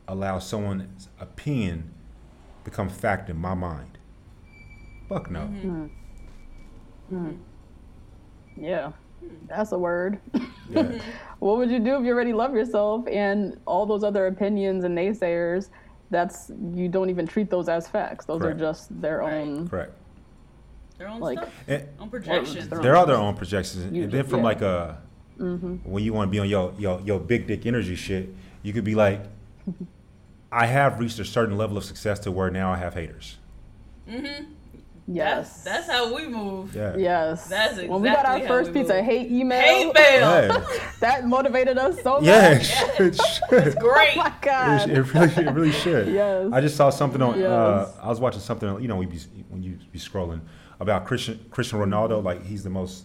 allow someone's opinion become fact in my mind. Fuck no. Mm-hmm. Mm-hmm. Yeah, that's a word. Yeah. What would you do if you already love yourself and all those other opinions and naysayers, that's, you don't even treat those as facts. Those Correct. Are just their right. own. Correct. Their own like, stuff? And, own projections. They're, they're all their own projections. You and then from yeah. like a, mm-hmm. when you want to be on your, your, your big dick energy shit, you could be like, I have reached a certain level of success to where now I have haters. Mm-hmm. Yes. That's, that's how we move. Yeah. Yes. That's exactly when we got our first piece move. Of hate email. Hate mail. Yeah. That motivated us so yeah, much. Yeah, it should. It's great. Oh my God. It, it, really, it really should. Yes. I just saw something on, yes. uh, I was watching something, you know, we be, when you be scrolling, about Christian Christian Ronaldo, like he's the most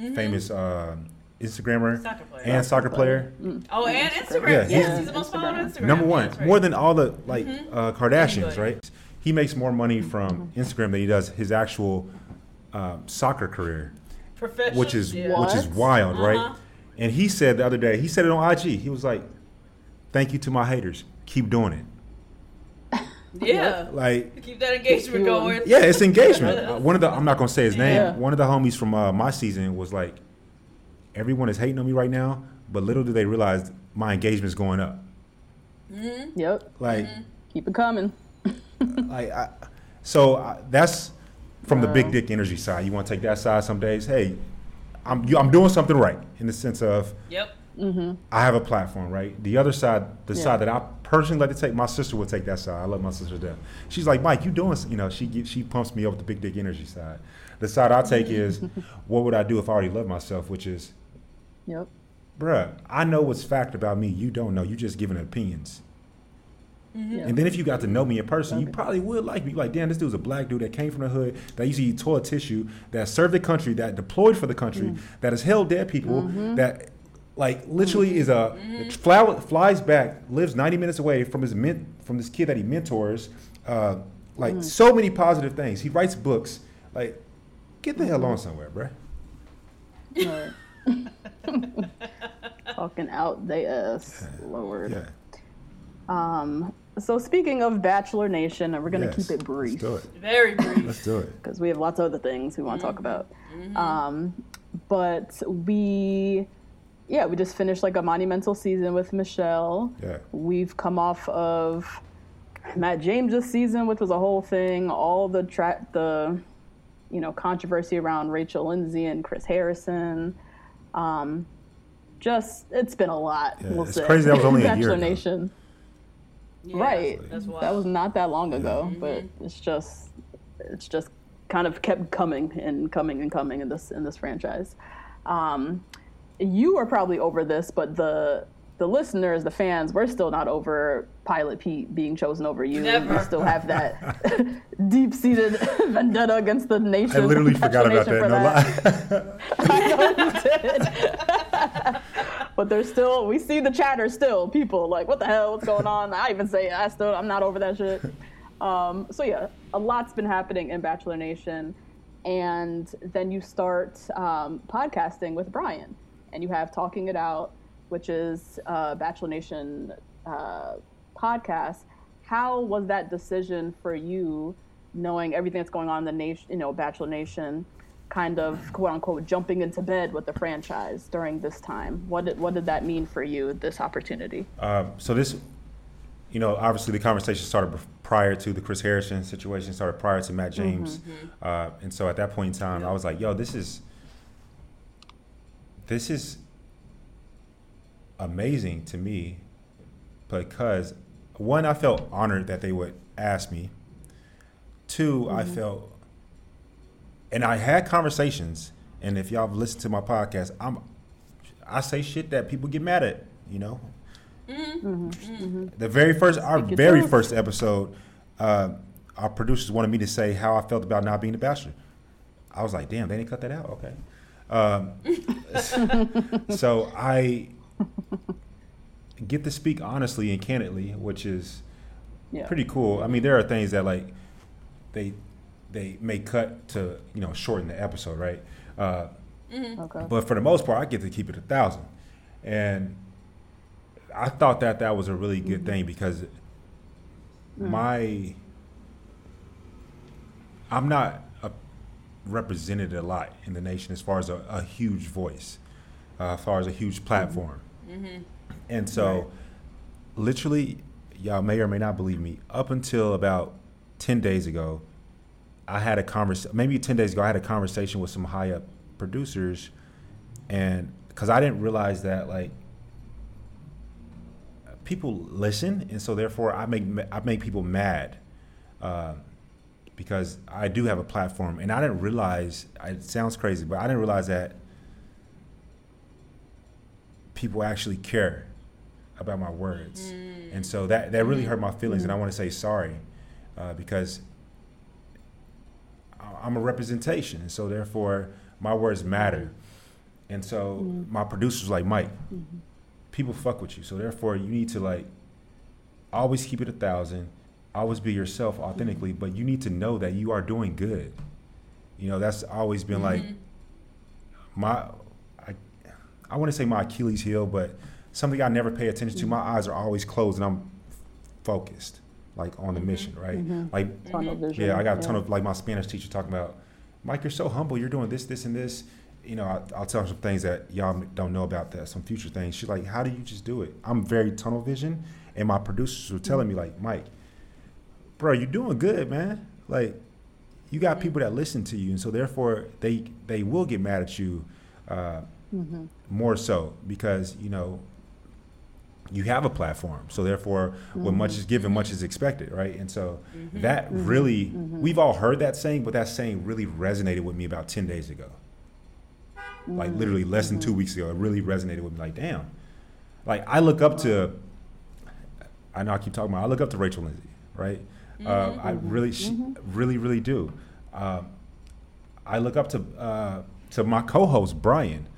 mm-hmm. famous uh, Instagrammer soccer and soccer player. Mm-hmm. Oh, and Instagram. Yeah, yes, he's, he's the most followed on Instagram. Number one, right. more than all the like mm-hmm. uh, Kardashians, right? He makes more money from Instagram than he does his actual uh, soccer career, Professional. which is yeah. which is wild, uh-huh. right? And he said the other day, he said it on I G. He was like, "Thank you to my haters. Keep doing it." Yeah, like keep that engagement going. Yeah, it's engagement. One of the I'm not gonna say his name. Yeah. One of the homies from uh, my season was like, everyone is hating on me right now, but little do they realize my engagement is going up. Mm-hmm. Yep. Like mm-hmm. keep it coming. Like I, so I, that's from wow. the big dick energy side. You want to take that side some days. Hey, I'm you, I'm doing something right in the sense of yep. Mm-hmm. I have a platform, right? The other side, the yeah. side that I personally like to take, my sister would take that side. I love my sister to death. She's like, Mike, you doing, you know, she she pumps me up with the big dick energy side. The side I take is, what would I do if I already loved myself? Which is, yep, bruh, I know what's fact about me. You don't know. You just giving opinions. Mm-hmm. Yep. And then if you got to know me in person, you probably would like me. You're like, damn, this dude's a black dude that came from the hood, that used to eat toilet tissue, that served the country, that deployed for the country, mm-hmm. that has held dead people, mm-hmm. that... Like literally is a mm-hmm. fly, flies back, lives ninety minutes away from his men, from this kid that he mentors. Uh, like mm-hmm. so many positive things. He writes books. Like, get the mm-hmm. hell on somewhere, bruh. Right. Talking out they ass, yeah. Lord. Yeah. Um. So speaking of Bachelor Nation, and we're gonna yes. keep it brief. Let's do it. Very brief. Let's do it. Because we have lots of other things we want to mm-hmm. talk about. Mm-hmm. Um, but we. Yeah, we just finished like a monumental season with Michelle. Yeah. We've come off of Matt James' season, which was a whole thing. All the tra- the, you know, controversy around Rachel Lindsay and Chris Harrison. Um, just it's been a lot. Yeah, we'll it's say. Crazy that was only a year ago. Yeah, right, that's that was not that long ago, mm-hmm. but it's just it's just kind of kept coming and coming and coming in this in this franchise. Um, You are probably over this, but the the listeners, the fans, we're still not over Pilot Pete being chosen over you. Never. We still have that deep-seated vendetta against the nation. I literally forgot about that. No that. Lie. I know you did. But there's still, we see the chatter still. People like, what the hell? What's going on? I even say, I still, I'm not over that shit. Um, so yeah, a lot's been happening in Bachelor Nation, and then you start um, podcasting with Brian. And you have Talking It Out, which is a Bachelor Nation uh, podcast. How was that decision for you, knowing everything that's going on in the nation, you know, Bachelor Nation, kind of quote unquote jumping into bed with the franchise during this time? What did what did that mean for you, this opportunity? Um, so this, you know, obviously the conversation started prior to the Chris Harrison situation, started prior to Matt James, mm-hmm. uh, and so at that point in time, yeah. I was like, yo, this is. This is amazing to me because, one, I felt honored that they would ask me. Two, mm-hmm. I felt, and I had conversations, And if y'all have listened to my podcast, I'm I say shit that people get mad at, you know. Mm-hmm. Mm-hmm. The very first, our Speak very yourself. first episode, uh, our producers wanted me to say how I felt about not being the Bachelor. I was like, damn, they didn't cut that out. Okay. Um, so I get to speak honestly and candidly, which is yeah. pretty cool. I mean, there are things that like they they may cut to, you know, shorten the episode, right? Uh, mm-hmm. okay. But for the most part, I get to keep it a thousand, and I thought that that was a really good mm-hmm. thing because mm-hmm. my I'm not a, represented a lot in the nation as far as a, a huge voice, uh, as far as a huge platform. Mm-hmm. And so right. literally, y'all may or may not believe me, up until about ten days ago, I had a conversation, maybe ten days ago, I had a conversation with some high up producers, and because I didn't realize that like people listen, and so therefore I make I make people mad uh, because I do have a platform, and I didn't realize, it sounds crazy, but I didn't realize that people actually care about my words. Mm. And so that, that really hurt my feelings, mm. and I want to say sorry uh, because I'm a representation, and so therefore my words matter. And so mm. my producer's like, Mike, mm-hmm. people fuck with you, so therefore you need to like always keep it a thousand, always be yourself authentically, mm-hmm. but you need to know that you are doing good. You know, that's always been mm-hmm. like my, I, I want to say my Achilles heel, but something I never pay attention mm-hmm. to. My eyes are always closed and I'm focused, like on the mm-hmm. mission, right? Mm-hmm. Like, mm-hmm. yeah, I got a ton yeah. of, like my Spanish teacher talking about, Mike, you're so humble, you're doing this, this, and this. You know, I, I'll tell her some things that y'all don't know about that, some future things. She's like, how do you just do it? I'm very tunnel vision. And my producers were telling me like, Mike, bro, you're doing good, man. Like, you got people that listen to you. And so therefore they they will get mad at you uh, mm-hmm. more so because, you know, you have a platform. So therefore mm-hmm. when much is given, much is expected, right? And so mm-hmm. that mm-hmm. really, mm-hmm. we've all heard that saying, but that saying really resonated with me about ten days ago. Like literally less than mm-hmm. two weeks ago, it really resonated with me. Like, damn. Like I look up to, I know I keep talking about, I look up to Rachel Lindsay, right? Mm-hmm. Uh, I really, mm-hmm. she, really, really do. Uh, I look up to uh, to my co-host Brian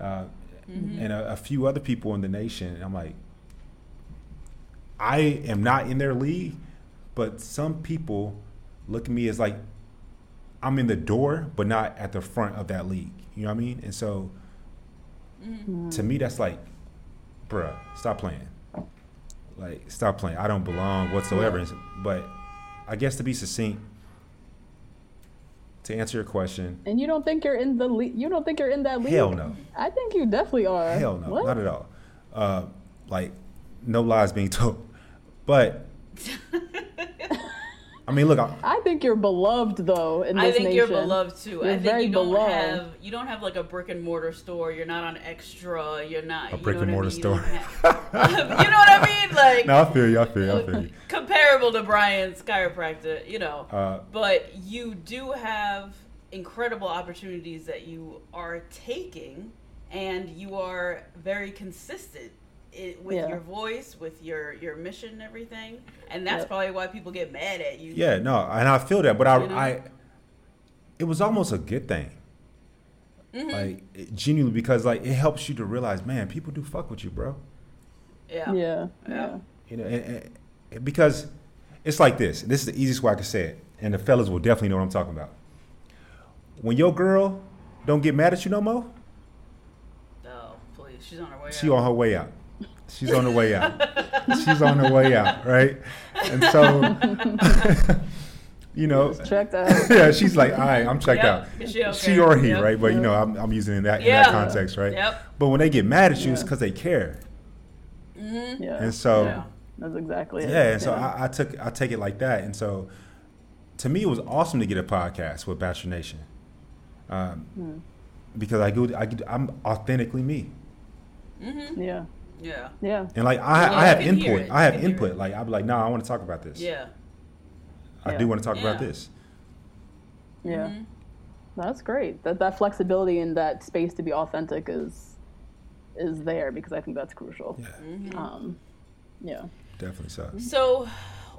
uh, mm-hmm. and a, a few other people in the nation. And I'm like, I am not in their league, but some people look at me as like I'm in the door, but not at the front of that league. You know what I mean? And so, mm-hmm. to me, that's like, bruh, stop playing. Like, stop playing. I don't belong whatsoever. Yeah. But I guess to be succinct, to answer your question. And you don't think you're in the league? You don't think you're in that league? Hell no. I think you definitely are. Hell no, what? Not at all. Uh, like, no lies being told. But. I mean, look. I, I think you're beloved, though, in this nation. I think nation. You're beloved too. You're I think very you don't beloved. have you don't have like a brick and mortar store. You're not on Extra. You're not a you brick know and mortar I mean? store. You, have, you know what I mean? Like, no, I feel you. I feel you. I feel you. Comparable to Brian's chiropractor, you know. Uh, but you do have incredible opportunities that you are taking, and you are very consistent. It, with yeah. your voice, with your, your mission and everything. And that's yep. probably why people get mad at you. Yeah, no, and I feel that, but I, you know? I it was almost a good thing. Mm-hmm. Like, it, genuinely, because, like, it helps you to realize, man, people do fuck with you, bro. Yeah. Yeah. Yeah. You know, and, and, because it's like this. This is the easiest way I can say it. And the fellas will definitely know what I'm talking about. When your girl don't get mad at you no more. Oh, please. She's on her way she out. She's on her way out. She's on her way out. She's on her way out, right? And so, you know, checked out. Yeah, she's like, all right, I'm checked yep. out. She, okay? she or he, yep. right? But, yep. you know, I'm, I'm using it in that, yeah. in that context, right? Yep. But when they get mad at you, yeah. it's because they care. Mm-hmm. Yeah. And so. Yeah. That's exactly it. Yeah, and so yeah. I, I took I take it like that. And so, to me, it was awesome to get a podcast with Bachelor Nation. Um, mm. Because I go, I go, I'm authentically me. Mm-hmm. Yeah. Yeah. Yeah. And like I, yeah, I have input. I have input. Like I'll be like, nah, I want to talk about this. Yeah. I yeah. do want to talk yeah. about this. Yeah. Mm-hmm. That's great. That that flexibility and that space to be authentic is is there, because I think that's crucial. Yeah. Mm-hmm. Um, yeah. Definitely so. So,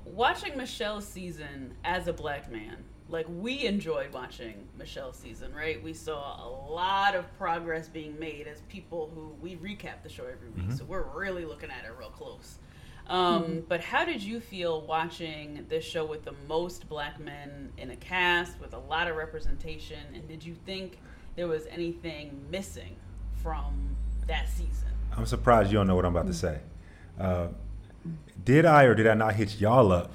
watching Michelle's season as a black man, like, we enjoyed watching Michelle's season, right? We saw a lot of progress being made as people who, we recap the show every week, mm-hmm. so we're really looking at it real close. Um, mm-hmm. But how did you feel watching this show with the most black men in a cast, with a lot of representation, and did you think there was anything missing from that season? I'm surprised you don't know what I'm about to say. Uh, did I or did I not hit y'all up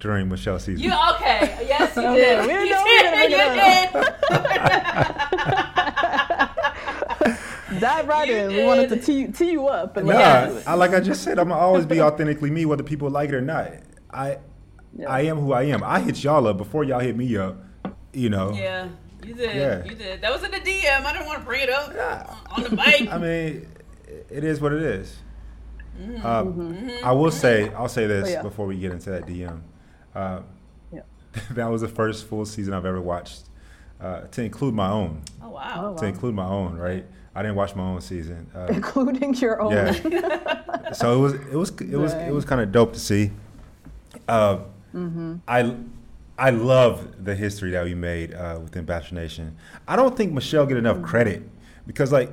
during Michelle's season? You okay? Yes, you did. We didn't know we were gonna make it up. Dive right you in. Did. We wanted to tee, tee you up. And nah, yes. I, like I just said, I'm gonna always be authentically me, whether people like it or not. I, yeah. I am who I am. I hit y'all up before y'all hit me up. You know. Yeah. You did. Yeah. You did. That was in the D M. I didn't want to bring it up yeah. on the mic. I mean, it is what it is. Mm-hmm. Uh, mm-hmm. I will say, I'll say this oh, yeah. before we get into that D M. Uh, yeah. That was the first full season I've ever watched, uh, to include my own. Oh, wow. Oh, wow. To include my own, right? I didn't watch my own season. Uh, Including your own. Yeah. So it was, it was, it was, Dang. it was kind of dope to see. Uh, mm-hmm. I. I love the history that we made uh, within Bachelor Nation. I don't think Michelle get enough credit because, like...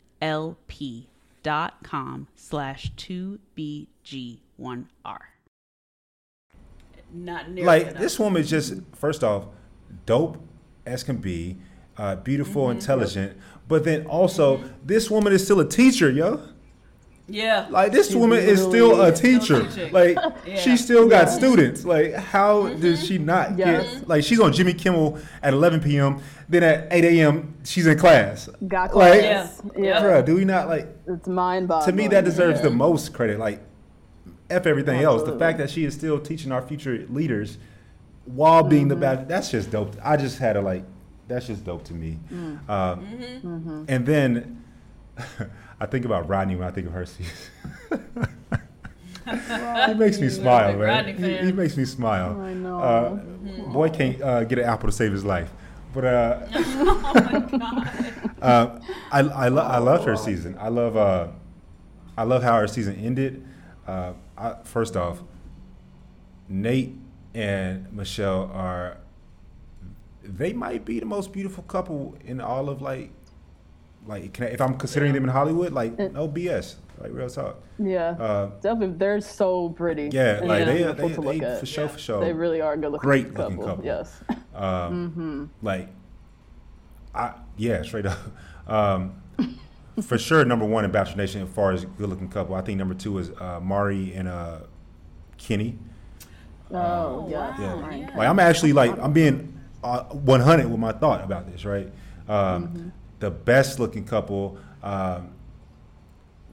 LP dot com slash two B G one R. Not near like enough. This woman just, first off, dope as can be, uh, beautiful, mm-hmm. intelligent, but then also mm-hmm. this woman is still a teacher, yo. Yeah. Like this she woman really is still is a teacher. Still like yeah. she still got yeah. students. Like how mm-hmm. did she not yes. get? Like she's on Jimmy Kimmel at eleven p.m. Then at eight a.m. she's in class. Got class. Like, yeah. yeah. Bro, do we not like? It's mind boggling. To me, that deserves yeah. the most credit. Like f everything Absolutely. else. The fact that she is still teaching our future leaders while being mm-hmm. the best. That's just dope. I just had to like. That's just dope to me. Mm. Uh, mm-hmm. Mm-hmm. And then. I think about Rodney when I think of her season. He makes me smile, man. He, he makes me smile. Oh, I know. Uh, mm-hmm. Boy can't uh, get an apple to save his life. But uh, oh my God. uh, I I, lo- I loved her season. I love uh, I love how her season ended. Uh, I, first off, Nate and Michelle are they might be the most beautiful couple in all of like, like can I, if I'm considering them in Hollywood, like no B S, like real talk. Yeah, uh, definitely. They're so pretty. Yeah, and like they, they, they, they for sure, yeah. for sure. They really are good looking. Great couple. looking couple. Yes. Um, mm-hmm. Like, I yeah, straight up. Um, for sure, number one in Bachelor Nation as far as good looking couple. I think number two is uh, Mari and uh, Kenny. Oh uh, yeah. yeah. yeah. Like I'm actually like I'm being uh, one hundred with my thought about this, right? Um, mm-hmm. The best looking couple, um,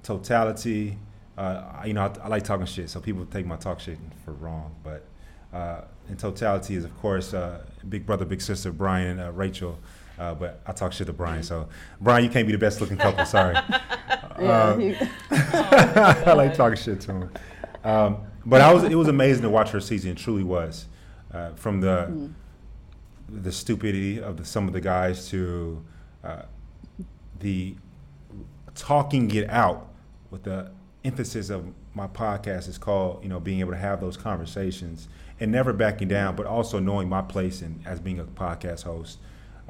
totality. Uh, you know, I, I like talking shit, so people take my talk shit for wrong. But uh, in totality is, of course, uh, Big Brother, Big Sister, Brian and uh, Rachel. Uh, but I talk shit to Brian, so Brian, you can't be the best looking couple. Sorry. yeah, um, he, oh I like talking shit to him. Um, but I was. It was amazing to watch her season. It truly was. Uh, from the mm. the stupidity of the, some of the guys to uh, the talking it out with the emphasis of my podcast is called, you know, being able to have those conversations and never backing down, but also knowing my place in as being a podcast host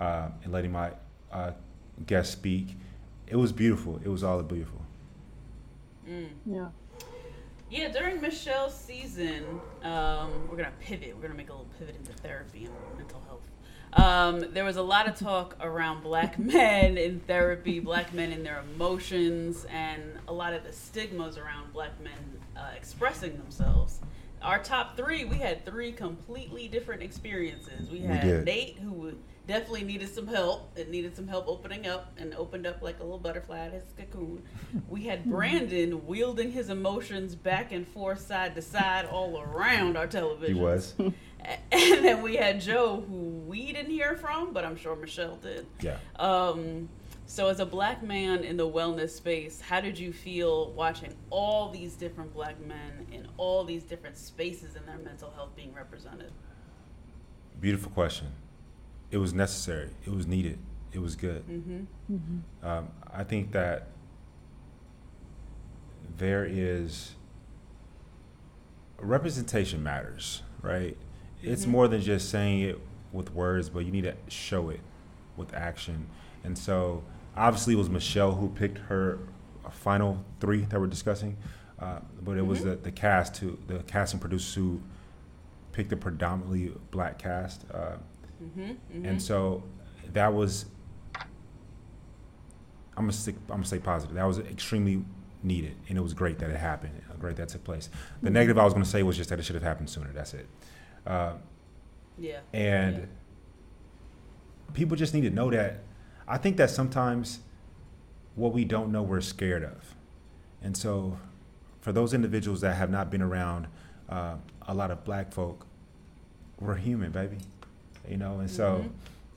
uh, and letting my uh, guests speak. It was beautiful. It was all beautiful. Mm. Yeah. Yeah, during Michelle's season, um, we're going to pivot. We're going to make a little pivot into therapy and mental health. Um, there was a lot of talk around black men in therapy, black men and their emotions, and a lot of the stigmas around black men uh, expressing themselves. Our top three, we had three completely different experiences. We had we Nate, who definitely needed some help. It needed some help opening up and opened up like a little butterfly in his cocoon. We had Brandon wielding his emotions back and forth, side to side, all around our television. He was. And then we had Joe, who we didn't hear from, but I'm sure Michelle did. Yeah. Um, so as a black man in the wellness space, how did you feel watching all these different black men in all these different spaces and their mental health being represented? Beautiful question. It was necessary. It was needed. It was good. Mm-hmm. Mm-hmm. Um, I think that there is representation matters, right? It's more than just saying it with words, but you need to show it with action. And so, obviously, it was Michelle who picked her final three that we're discussing, uh, but it mm-hmm. was the, the cast, who, the casting producers who picked a predominantly black cast. Uh, mm-hmm. Mm-hmm. And so, that was, I'm gonna stick, I'm gonna say positive, that was extremely needed, and it was great that it happened, great that took place. The mm-hmm. negative I was gonna say was just that it should have happened sooner, that's it. Uh, yeah, and yeah. people just need to know that. I think that sometimes what we don't know, we're scared of, and so for those individuals that have not been around uh, a lot of black folk, we're human, baby, you know, and mm-hmm. so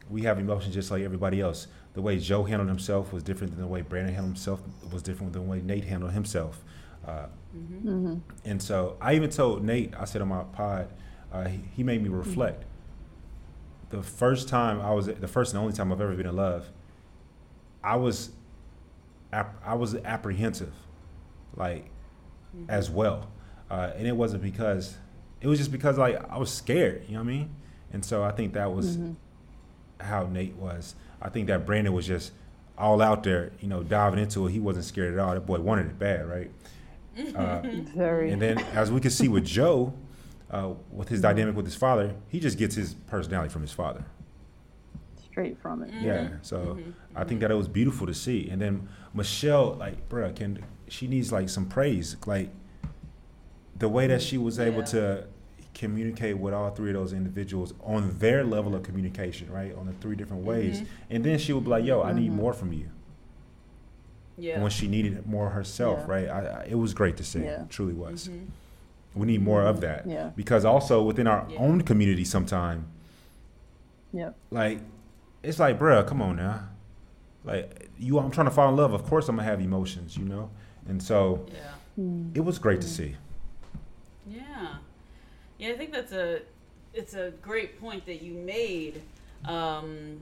we have emotions just like everybody else. The way Joe handled himself was different than the way Brandon handled himself was different than the way Nate handled himself, uh, mm-hmm. Mm-hmm. and so I even told Nate, I said on my pod. Uh, he, he made me reflect. Mm-hmm. The first time I was, the first and only time I've ever been in love, I was, ap- I was apprehensive, like, mm-hmm. as well. Uh, and it wasn't because, it was just because like I was scared, you know what I mean? And so I think that was mm-hmm. how Nate was. I think that Brandon was just all out there, you know, diving into it. He wasn't scared at all. That boy wanted it bad, right? Uh, Very. And then as we can see with Joe, Uh, with his dynamic with his father, he just gets his personality from his father. Straight from it. Mm-hmm. Yeah. So mm-hmm. I think that it was beautiful to see. And then Michelle, like, bruh, can she needs like some praise. Like the way that she was able yeah. to communicate with all three of those individuals on their level of communication, right? On the three different ways. Mm-hmm. And then she would be like, yo, I mm-hmm. need more from you. Yeah. When she needed it more herself, yeah. right? I, I, it was great to see. Yeah. It truly was. Mm-hmm. We need more of that yeah. because also within our yeah. own community sometime, yeah. like, it's like, bruh, come on now. Like you, I'm trying to fall in love. Of course I'm gonna have emotions, you know? And so yeah. it was great yeah. to see. Yeah. Yeah. I think that's a, it's a great point that you made, um,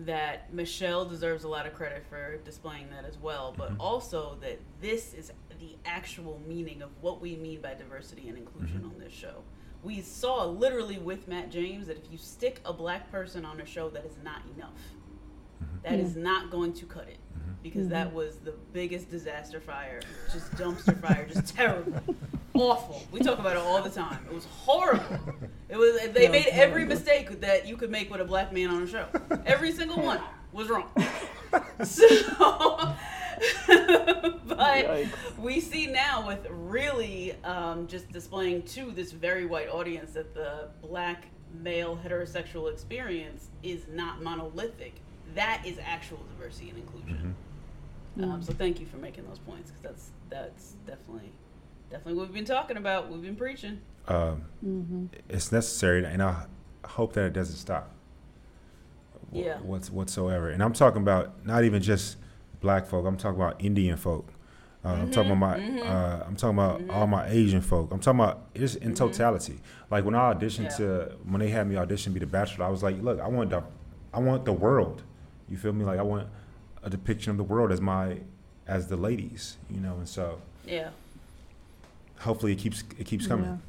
that Michelle deserves a lot of credit for displaying that as well, but mm-hmm. also that this is the actual meaning of what we mean by diversity and inclusion mm-hmm. on this show. We saw literally with Matt James that if you stick a black person on a show, that is not enough. Mm-hmm. That yeah. is not going to cut it. Mm-hmm. Because mm-hmm. that was the biggest disaster fire. Just dumpster fire. Just terrible. Awful. We talk about it all the time. It was horrible. It was. They no, made every mistake that you could make with a black man on a show. Every single one was wrong. So... But yikes. We see now with really um, just displaying to this very white audience that the black male heterosexual experience is not monolithic. That is actual diversity and inclusion. Mm-hmm. Um, so thank you for making those points, because that's that's definitely definitely what we've been talking about. We've been preaching. Um, mm-hmm. It's necessary, and I hope that it doesn't stop. Yeah. What's whatsoever, and I'm talking about not even just black folk. I'm talking about Indian folk. Uh, mm-hmm, I'm talking about my, mm-hmm. uh, I'm talking about mm-hmm. all my Asian folk. I'm talking about it's in mm-hmm. totality. Like when I auditioned yeah. to when they had me audition to be The Bachelor, I was like, look, I want the, I want the world. You feel me? Like I want a depiction of the world as my, as the ladies. You know, and so yeah. Hopefully it keeps it keeps coming.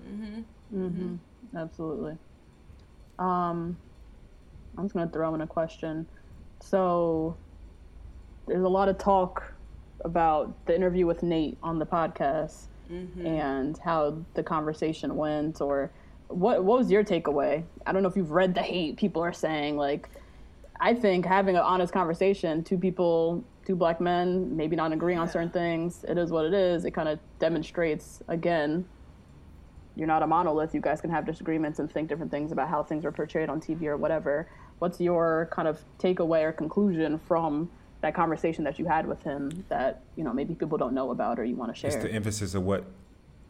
Yeah. Mm-hmm. Mm-hmm. Absolutely. Um, I'm just gonna throw in a question. So. There's a lot of talk about the interview with Nate on the podcast mm-hmm. and how the conversation went, or what what was your takeaway? I don't know if you've read the hate people are saying. Like, I think having an honest conversation, two people, two black men, maybe not agreeing yeah. on certain things, it is what it is. It kind of demonstrates, again, you're not a monolith. You guys can have disagreements and think different things about how things were portrayed on T V or whatever. What's your kind of takeaway or conclusion from that conversation that you had with him that, you know, maybe people don't know about or you want to share? It's the emphasis of what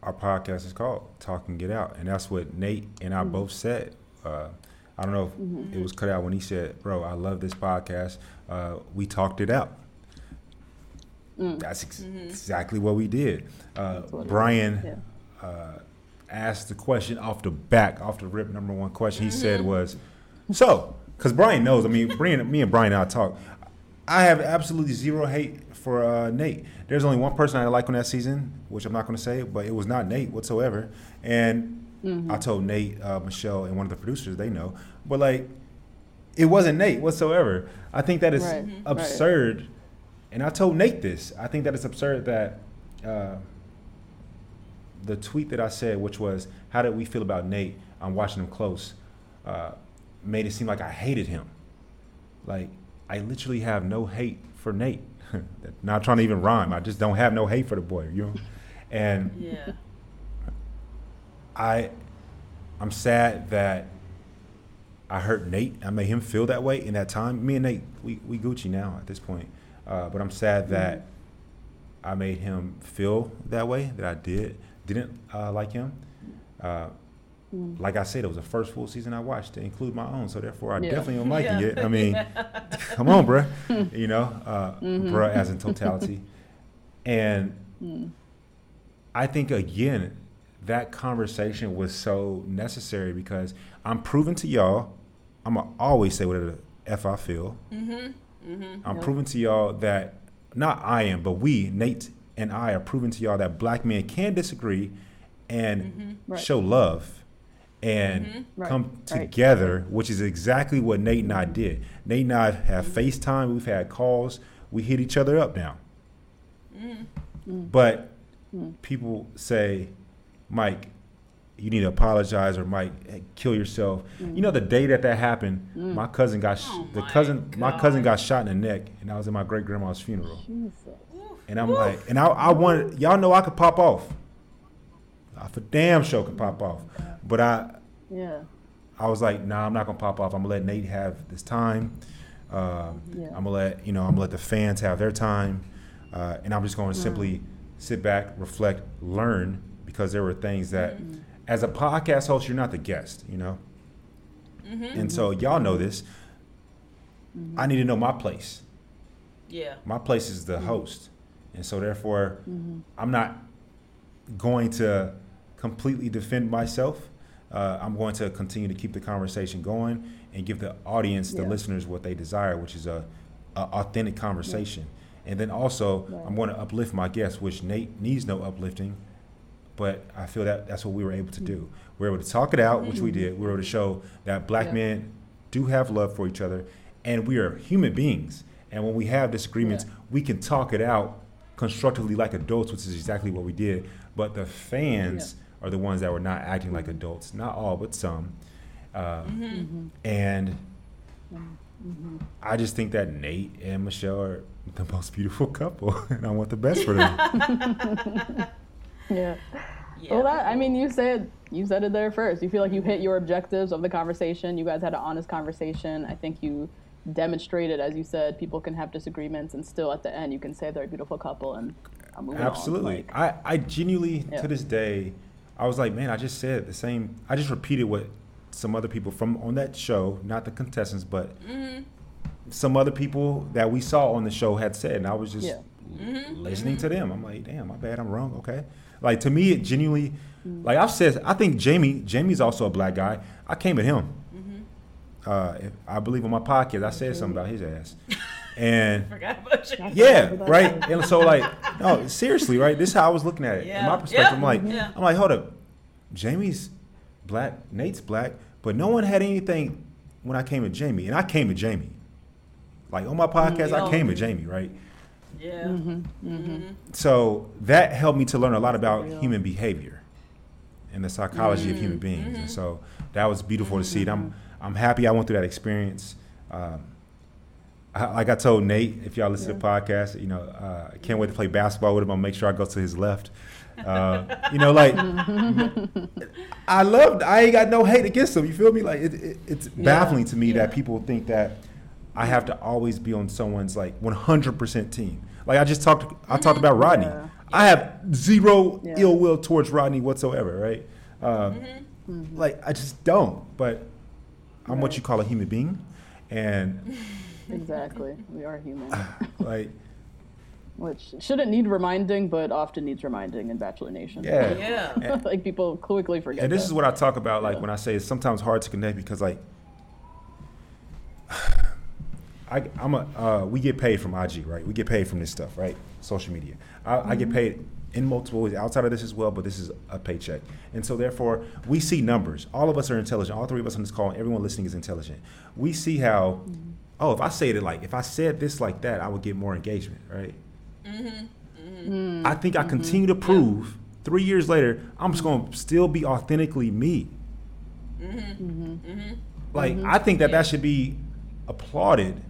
our podcast is called, Talking It Out. And that's what Nate and I mm-hmm. both said. Uh, I don't know if mm-hmm. it was cut out when he said, bro, I love this podcast. Uh, we talked it out. Mm. That's ex- mm-hmm. exactly what we did. Uh, what Brian yeah. uh, asked the question off the back, off the rip, number one question mm-hmm. he said was, so, because Brian knows, I mean, Brian, me and Brian and I talk. I have absolutely zero hate for uh, Nate. There's only one person I like on that season, which I'm not going to say, but it was not Nate whatsoever. And mm-hmm. I told Nate, uh, Michelle, and one of the producers, they know. But, like, it wasn't Nate whatsoever. I think that is right. absurd. Right. And I told Nate this. I think that it's absurd that uh, the tweet that I said, which was, how did we feel about Nate? I'm watching him close. Uh, made it seem like I hated him. Like, I literally have no hate for Nate. Not trying to even rhyme. I just don't have no hate for the boy, you know? And yeah. I, I'm sad that I hurt Nate. I made him feel that way in that time. Me and Nate, we, we Gucci now at this point. Uh, but I'm sad that mm-hmm. I made him feel that way, that I did, didn't uh, like him. Uh, Like I said, it was the first full season I watched, to include my own. So therefore, I yeah. definitely am liking yeah. it. I mean, come on, bruh. You know, uh, mm-hmm. bruh as in totality. And mm. I think, again, that conversation was so necessary because I'm proving to y'all, I'm going to always say whatever the F I feel. Mm-hmm. Mm-hmm. I'm yep. proving to y'all that, not I am, but we, Nate and I, are proving to y'all that black men can disagree and mm-hmm. right. show love. And mm-hmm. right. come together, right. which is exactly what Nate and I did. Nate and I have mm-hmm. FaceTime. We've had calls. We hit each other up now. Mm-hmm. But mm-hmm. people say, Mike, you need to apologize, or Mike, kill yourself. Mm-hmm. You know, the day that that happened, mm-hmm. my cousin got sh- oh the cousin God. my cousin got shot in the neck, and I was at my great grandma's funeral. Jesus. And I'm Oof. like, and I, I wanted y'all know I could pop off. I for damn sure could pop off. But I yeah. I was like, nah, I'm not gonna pop off. I'm gonna let Nate have this time. Um, yeah. I'm gonna let you know, I'm gonna let the fans have their time. Uh, and I'm just gonna yeah. simply sit back, reflect, learn, because there were things that mm-hmm. as a podcast host, you're not the guest, you know? Mm-hmm. And mm-hmm. so y'all know this. Mm-hmm. I need to know my place. Yeah. My place is the mm-hmm. host. And so therefore mm-hmm. I'm not going to completely defend myself. Uh, I'm going to continue to keep the conversation going and give the audience, yeah. the listeners, what they desire, which is a, a authentic conversation. Yeah. And then also, right. I'm going to uplift my guests, which Nate needs no uplifting. But I feel that that's what we were able to do. We were able to talk it out, which we did. We were able to show that black yeah. men do have love for each other, and we are human beings. And when we have disagreements, yeah. we can talk it out constructively like adults, which is exactly what we did. But the fans yeah. are the ones that were not acting mm-hmm. like adults. Not all, but some. Uh, mm-hmm. And mm-hmm. I just think that Nate and Michelle are the most beautiful couple, and I want the best for them. Yeah. yeah. Well, that, I mean, you said you said it there first. You feel like you hit your objectives of the conversation. You guys had an honest conversation. I think you demonstrated, as you said, people can have disagreements, and still at the end, you can say they're a beautiful couple, and I'm moving Absolutely. On. Like, I, I genuinely, yeah. to this day, I was like, man, I just said the same. I just repeated what some other people from on that show, not the contestants, but mm-hmm. some other people that we saw on the show had said, and I was just yeah. mm-hmm. listening mm-hmm. to them. I'm like, damn, my bad, I'm wrong, okay. Like, to me, it genuinely, mm-hmm. like I've said, I think Jamie, Jamie's also a black guy. I came at him. Mm-hmm. Uh, I believe on my podcast, I said something about his ass. And forgot about you. Yeah, right. And so like, no, seriously, right? This is how I was looking at it. Yeah. In my perspective, yeah. I'm like, yeah. I'm like, hold up. Jamie's black, Nate's black, but no one had anything when I came at Jamie. And I came at Jamie. Like on my podcast, mm-hmm. I came at Jamie, right? Yeah. Mm-hmm. Mm-hmm. So that helped me to learn a lot about human behavior and the psychology mm-hmm. of human beings. Mm-hmm. And so that was beautiful to see. And I'm I'm happy I went through that experience. Um, I, like I told Nate, if y'all listen yeah. to the podcast, you know, uh, I can't wait to play basketball with him. I'll make sure I go to his left. Uh, you know, like I love. I ain't got no hate against him. You feel me? Like it, it, it's baffling yeah. to me yeah. that people think that I have to always be on someone's like one hundred percent team. Like I just talked, I talked about Rodney. Yeah. I have zero yeah. ill will towards Rodney whatsoever, right? Uh, mm-hmm. Like I just don't. But I'm right. what you call a human being, and exactly, we are human. Like, which shouldn't need reminding, but often needs reminding in Bachelor Nation. Yeah, yeah. And, like people quickly forget. And this that. Is what I talk about, like yeah. when I say it's sometimes hard to connect because like. I, I'm a, uh, we get paid from I G, right? We get paid from this stuff, right? Social media. I, mm-hmm. I get paid in multiple ways outside of this as well, but this is a paycheck. And so therefore, we see numbers. All of us are intelligent. All three of us on this call, and everyone listening is intelligent. We see how, mm-hmm. oh, if I say it like, if I said this like that, I would get more engagement, right? Mm-hmm. Mm-hmm. I think mm-hmm. I continue to prove yeah. three years later, I'm just going to still be authentically me. Mm-hmm. Mm-hmm. Like, mm-hmm. I think that yeah. that should be applauded.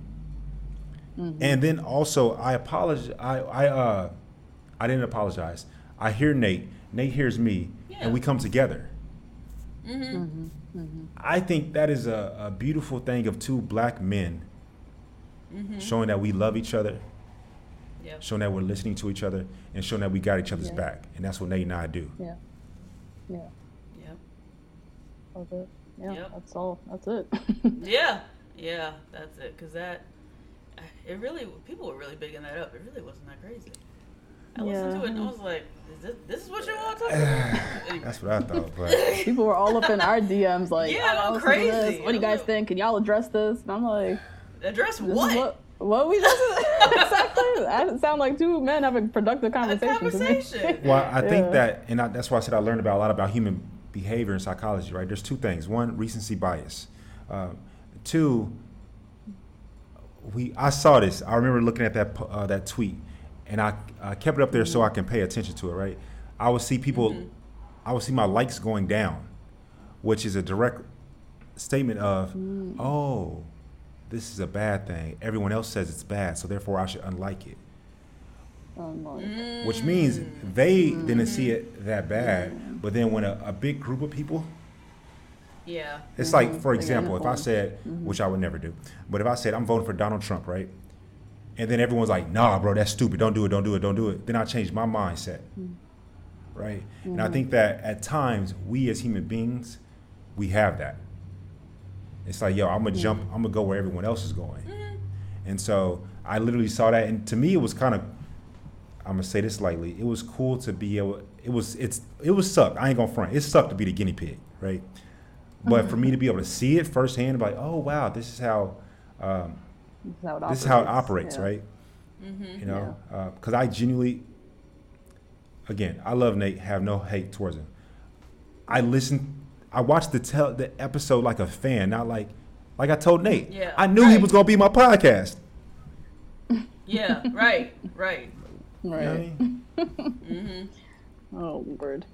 Mm-hmm. And then also, I apologize. I I uh, I didn't apologize. I hear Nate. Nate hears me, yeah. and we come together. Mm-hmm. Mm-hmm. Mm-hmm. I think that is a, a beautiful thing of two black men mm-hmm. showing that we love each other, yep. showing that we're listening to each other, and showing that we got each other's yeah. back. And that's what Nate and I do. Yeah. Yeah. Yep. Love it. Yeah. Yep. That's all. That's it. yeah. Yeah. That's it. Cause that. It really, people were really bigging that up. It really wasn't that crazy. I yeah. listened to it and I was like, is this, this is what you want to talk about? Anyway. That's what I thought. But. People were all up in our D Ms like, yeah, I'm crazy. This. What do you guys think? Can y'all address this? And I'm like, address what? What, what we just exactly. That sound like two men having productive conversations. Conversation. Well, I think yeah. that, and I, that's why I said I learned about a lot about human behavior and psychology, right? There's two things. One, recency bias. Uh, two, We I saw this. I remember looking at that uh, that tweet, and I uh, kept it up there mm-hmm. so I can pay attention to it. Right, I would see people, mm-hmm. I would see my likes going down, which is a direct statement of, mm-hmm. oh, this is a bad thing. Everyone else says it's bad, so therefore I should unlike it. Mm-hmm. Which means they mm-hmm. didn't see it that bad, mm-hmm. but then when a, a big group of people. Yeah. It's mm-hmm. like, for example, if I said, mm-hmm. which I would never do, but if I said I'm voting for Donald Trump, right? And then everyone's like, nah, bro, that's stupid. Don't do it. Don't do it. Don't do it. Then I changed my mindset. Mm-hmm. Right. Mm-hmm. And I think that at times we as human beings, we have that. It's like, yo, I'm going to mm-hmm. jump. I'm going to go where everyone else is going. Mm-hmm. And so I literally saw that. And to me, it was kind of, I'm going to say this lightly. It was cool to be able. It was it's it was sucked. I ain't going to front. It sucked to be the guinea pig. Right. But for me to be able to see it firsthand, like, oh wow, this is how, um, this is how it operates, this is how it operates yeah. right? Mm-hmm, you know, because yeah. uh, I genuinely, again, I love Nate, have no hate towards him. I listened, I watched the tel- the episode like a fan, not like, like I told Nate. Yeah, I knew right. he was going to be my podcast. Yeah, right, right. Right. You know what I mean? Mm-hmm. Oh, Lord.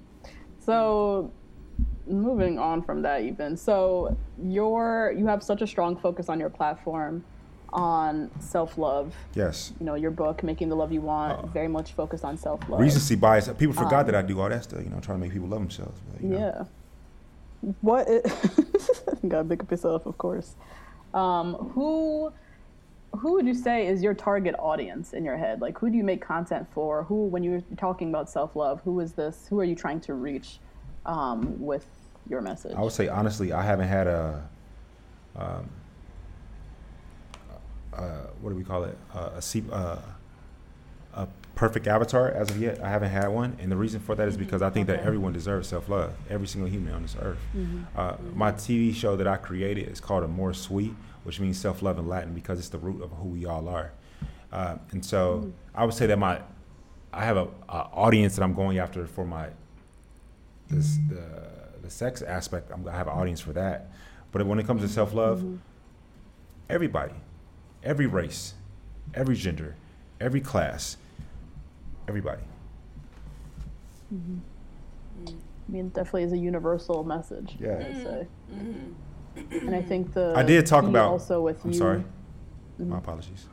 So, moving on from that even, so your you have such a strong focus on your platform on self-love. Yes. You know, your book, Making the Love You Want, uh, very much focused on self-love. Recency bias. People forgot um, that I do all that stuff, you know, trying to make people love themselves. But, you know. Yeah. What it, you gotta pick up yourself, of course. Um, who who would you say is your target audience in your head? Like, who do you make content for? Who, when you're talking about self-love, who is this? Who are you trying to reach um, with your message? I would say, honestly, I haven't had a... Um, Uh, what do we call it? Uh, a, uh, a perfect avatar as of yet. I haven't had one, and the reason for that is because I think okay. that everyone deserves self-love. Every single human on this earth. Mm-hmm. Uh, mm-hmm. My T V show that I created is called Amor Sui, which means self-love in Latin because it's the root of who we all are. Uh, and so mm-hmm. I would say that my I have a, a audience that I'm going after for my this the the sex aspect. I'm, I have an audience for that, but when it comes to self-love, mm-hmm. everybody. Every race, every gender, every class, everybody. Mm-hmm. I mean, it definitely is a universal message. Yeah. I'd say. Mm-hmm. And I think the I did talk about also with I'm you. I'm sorry. Mm-hmm. My apologies.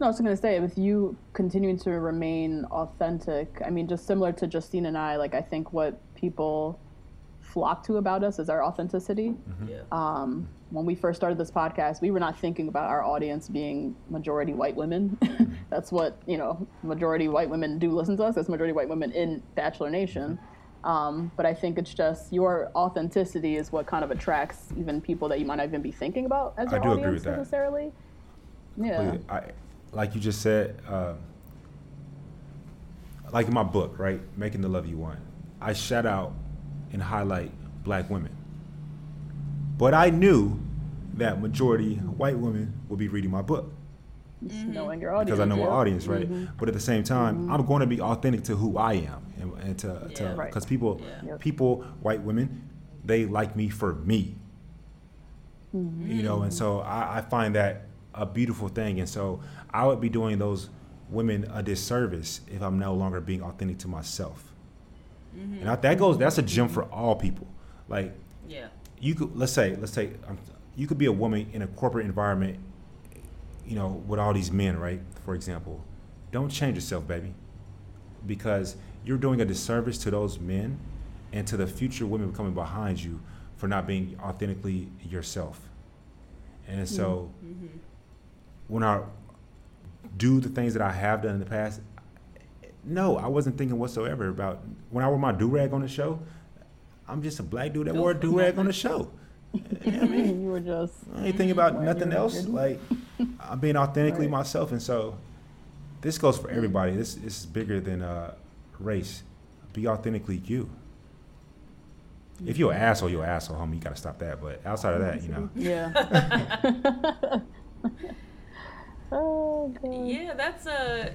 No, I was going to say with you continuing to remain authentic. I mean, just similar to Justine and I, like I think what people flock to about us is our authenticity. Mm-hmm. Yeah. Um, when we first started this podcast, we were not thinking about our audience being majority white women. That's what, you know, majority white women do listen to us. That's majority white women in Bachelor Nation. Um, but I think it's just your authenticity is what kind of attracts even people that you might not even be thinking about as your I do audience agree with that. Necessarily. Yeah. I, like you just said, uh, like in my book, right? Making the Love You Want. I shout out and highlight black women. But I knew that majority white women would be reading my book. Mm-hmm. Knowing your audience. Because I know my yeah. audience, right? Mm-hmm. But at the same time, mm-hmm. I'm going to be authentic to who I am. And, and to, because yeah, right. people, yeah. people, white women, they like me for me. Mm-hmm. You know, and so I, I find that a beautiful thing. And so I would be doing those women a disservice if I'm no longer being authentic to myself. Mm-hmm. And I, that goes, that's a gem for all people. Like, yeah. You could let's say let's say um, you could be a woman in a corporate environment, you know, with all these men, right? For example, don't change yourself, baby, because you're doing a disservice to those men and to the future women coming behind you for not being authentically yourself. And so, mm-hmm. when I do the things that I have done in the past, no, I wasn't thinking whatsoever about when I wore my do-rag on the show. I'm just a black dude that wore a do-rag on the show. You know what I mean? You were just... I ain't thinking about nothing else. Like, I'm being authentically right. myself. And so this goes for everybody. This, this is bigger than uh, race. Be authentically you. If you're an asshole, you're an asshole, homie. You got to stop that. But outside of that, you know. Yeah. Oh, God. Yeah, that's a...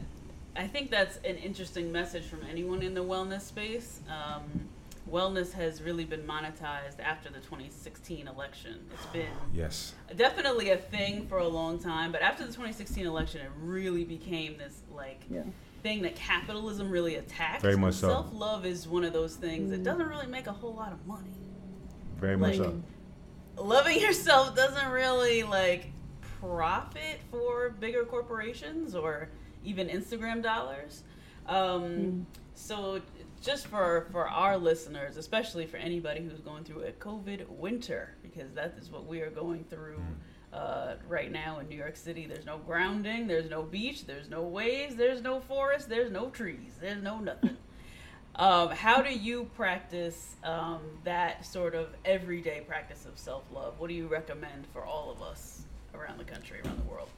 I think that's an interesting message from anyone in the wellness space. Um... Wellness has really been monetized after the twenty sixteen election. It's been yes. definitely a thing for a long time, but after the twenty sixteen election, it really became this like yeah. thing that capitalism really attacked. Very much so. Self-love is one of those things that doesn't really make a whole lot of money. Very much like, so. Loving yourself doesn't really like profit for bigger corporations or even Instagram dollars. Um, mm. So. Just for, for our listeners, especially for anybody who's going through a COVID winter, because that is what we are going through uh, right now in New York City. There's no grounding, there's no beach, there's no waves, there's no forest, there's no trees, there's no nothing. Um, how do you practice um, that sort of everyday practice of self-love? What do you recommend for all of us around the country, around the world?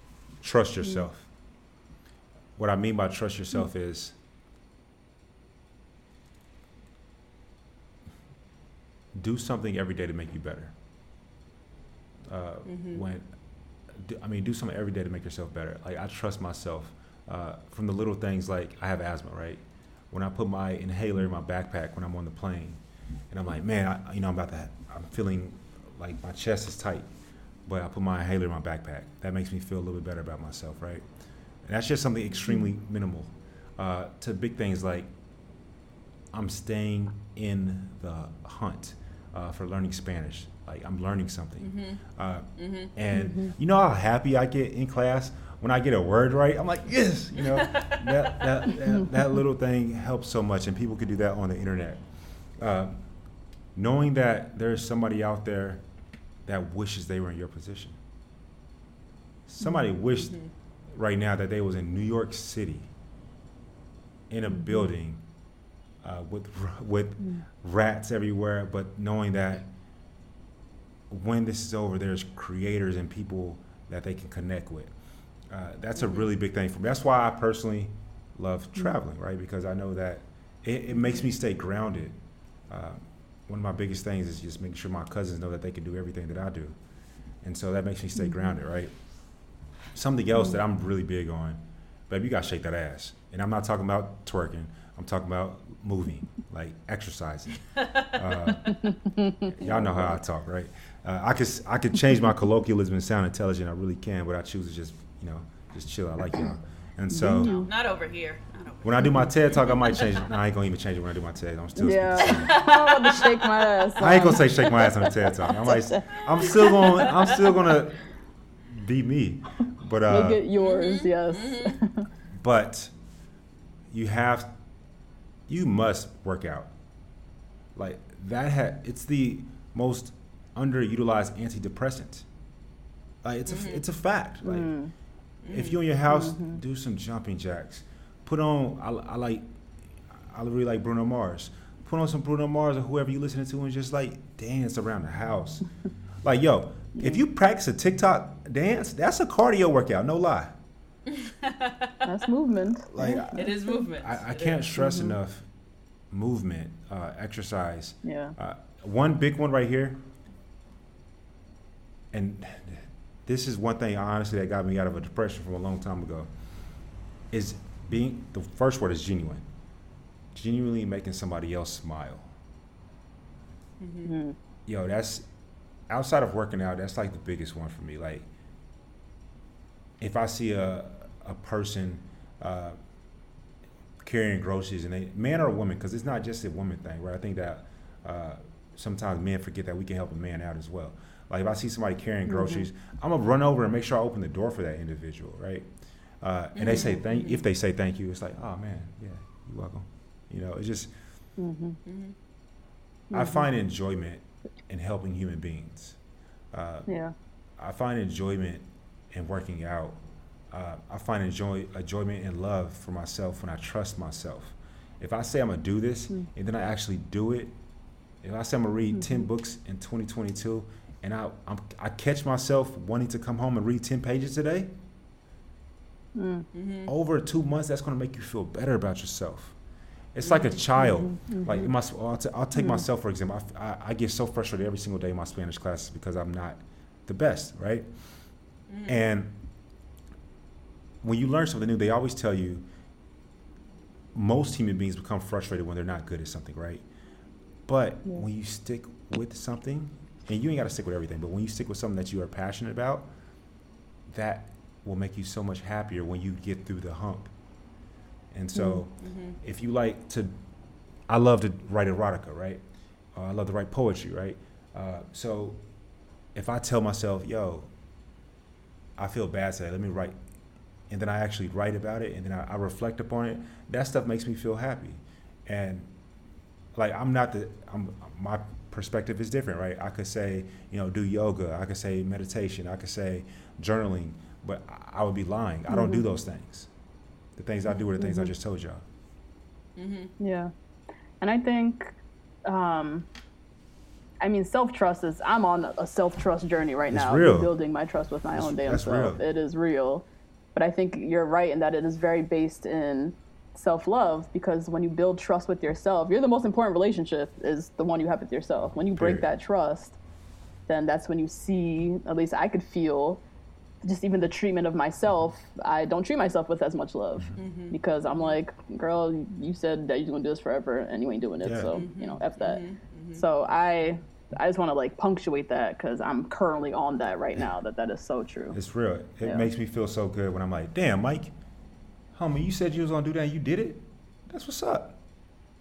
Trust yourself. Mm-hmm. What I mean by trust yourself mm-hmm. is do something every day to make you better. Uh, mm-hmm. When, do, I mean, do something every day to make yourself better. Like I trust myself uh, from the little things. Like I have asthma, right? when I put my inhaler in my backpack when I'm on the plane, and I'm like, man, I, you know, I'm about to, I'm feeling like my chest is tight, but I put my inhaler in my backpack. That makes me feel a little bit better about myself, right? And that's just something extremely minimal. Uh, to big things like I'm staying in the hunt uh, for learning Spanish. Like I'm learning something. Mm-hmm. Uh, mm-hmm. And mm-hmm. you know how happy I get in class when I get a word right? I'm like, yes, you know, that, that, that, that little thing helps so much. And people could do that on the internet. Uh, knowing that there's somebody out there that wishes they were in your position. Somebody mm-hmm. wished mm-hmm. right now that they was in New York City in a mm-hmm. building uh, with, with mm-hmm. rats everywhere, but knowing that when this is over, there's creators and people that they can connect with. Uh, that's mm-hmm. a really big thing for me. That's why I personally love traveling, mm-hmm. right? Because I know that it, it makes me stay grounded. Uh, one of my biggest things is just making sure my cousins know that they can do everything that I do. And so that makes me stay mm-hmm. grounded, right? Something else mm-hmm. that I'm really big on, babe, you got to shake that ass. And I'm not talking about twerking. I'm talking about moving, like exercising. Uh, y'all know how I talk, right? Uh, I could I could change my colloquialism and sound intelligent. I really can, but I choose to just, you know, just chill. I like y'all. And so, no, not over here. Not over when here. I do my TED talk, I might change it. No, I ain't gonna even change it when I do my TED. I'm still. Yeah. I want to shake my ass. I ain't gonna say shake my ass on the TED talk. I'm like, I'm still gonna, I'm still gonna be me. But uh, you'll get yours, yes. But you have, you must work out. Like that had, it's the most underutilized antidepressant. Like it's mm-hmm. a, it's a fact. Like. Mm. If you're in your house, mm-hmm. do some jumping jacks. Put on, I, I like, I really like Bruno Mars. Put on some Bruno Mars or whoever you listening to and just like dance around the house. Like, yo, yeah. if you practice a TikTok dance, that's a cardio workout, no lie. That's movement. Like I, It is movement. I, I can't stress mm-hmm. enough movement, uh, exercise. Yeah. Uh, one big one right here. And this is one thing, honestly, that got me out of a depression from a long time ago, is being, the first word is genuine. Genuinely making somebody else smile. Mm-hmm. Yo, that's, outside of working out, that's like the biggest one for me. Like, if I see a a person uh, carrying groceries, and they, man or woman, because it's not just a woman thing, right? I think that uh, sometimes men forget that we can help a man out as well. Like if I see somebody carrying groceries, mm-hmm. I'm gonna run over and make sure I open the door for that individual, right? Uh, and mm-hmm. they say thank. Mm-hmm. If they say thank you, it's like, oh man, yeah, you're welcome. You know, it's just. Mm-hmm. Mm-hmm. I find enjoyment in helping human beings. Uh, yeah. I find enjoyment in working out. Uh, I find enjoy enjoyment and love for myself when I trust myself. If I say I'm gonna do this mm-hmm. and then I actually do it, if I say I'm gonna read mm-hmm. ten books in twenty twenty-two. And I I'm, I catch myself wanting to come home and read ten pages today. Mm-hmm. Over two months, that's going to make you feel better about yourself. It's like a child. Mm-hmm. Like my, I'll, t- I'll take mm-hmm. myself, for example. I, I, I get so frustrated every single day in my Spanish classes because I'm not the best, right? Mm-hmm. And when you learn something new, they always tell you most human beings become frustrated when they're not good at something, right? But yeah. when you stick with something, and you ain't got to stick with everything, but when you stick with something that you are passionate about, that will make you so much happier when you get through the hump. And so mm-hmm. if you like to, I love to write erotica, right? Uh, I love to write poetry, right? Uh, so if I tell myself, yo, I feel bad today, let me write. And then I actually write about it and then I, I reflect upon it. That stuff makes me feel happy. And like, I'm not the, I'm my perspective is different, right? I could say, you know, do yoga. I could say meditation. I could say journaling, but I would be lying. I don't mm-hmm. do those things. The things I do are the things mm-hmm. I just told y'all. Mm-hmm. Yeah. And I think, um, I mean, self-trust is, I'm on a self-trust journey right it's now. Real. I'm building my trust with my it's, own damn self. Real. It is real. But I think you're right in that it is very based in self-love, because when you build trust with yourself, you're the most important relationship is the one you have with yourself. When you break Period. That trust, then that's when you see, at least I could feel just even the treatment of myself, I don't treat myself with as much love mm-hmm. because I'm like, girl, you said that you're going to do this forever and you ain't doing it. Yeah. So, mm-hmm. you know, F that. Mm-hmm. So I I just want to like punctuate that because I'm currently on that right now, that that is so true. It's real. It yeah. makes me feel so good when I'm like, damn, Mike, homie, you said you was going to do that and you did it. That's what's up.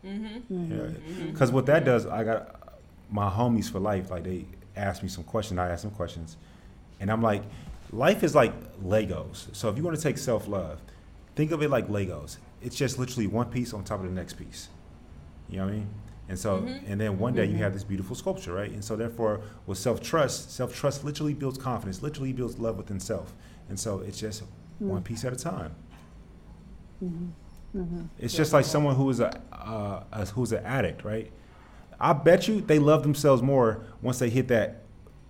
Mm-hmm. Yeah. Because mm-hmm. what that does, I got my homies for life. Like they asked me some questions. I asked them questions and I'm like, life is like Legos. So if you want to take self-love, think of it like Legos. It's just literally one piece on top of the next piece. You know what I mean? And so, mm-hmm. and then one day mm-hmm. you have this beautiful sculpture, right? And so therefore, with self-trust, self-trust literally builds confidence, literally builds love within self. And so it's just mm-hmm. one piece at a time. Mm-hmm. Mm-hmm. It's yeah. just like someone who is a, uh, a who's an addict, right? I bet you they love themselves more once they hit that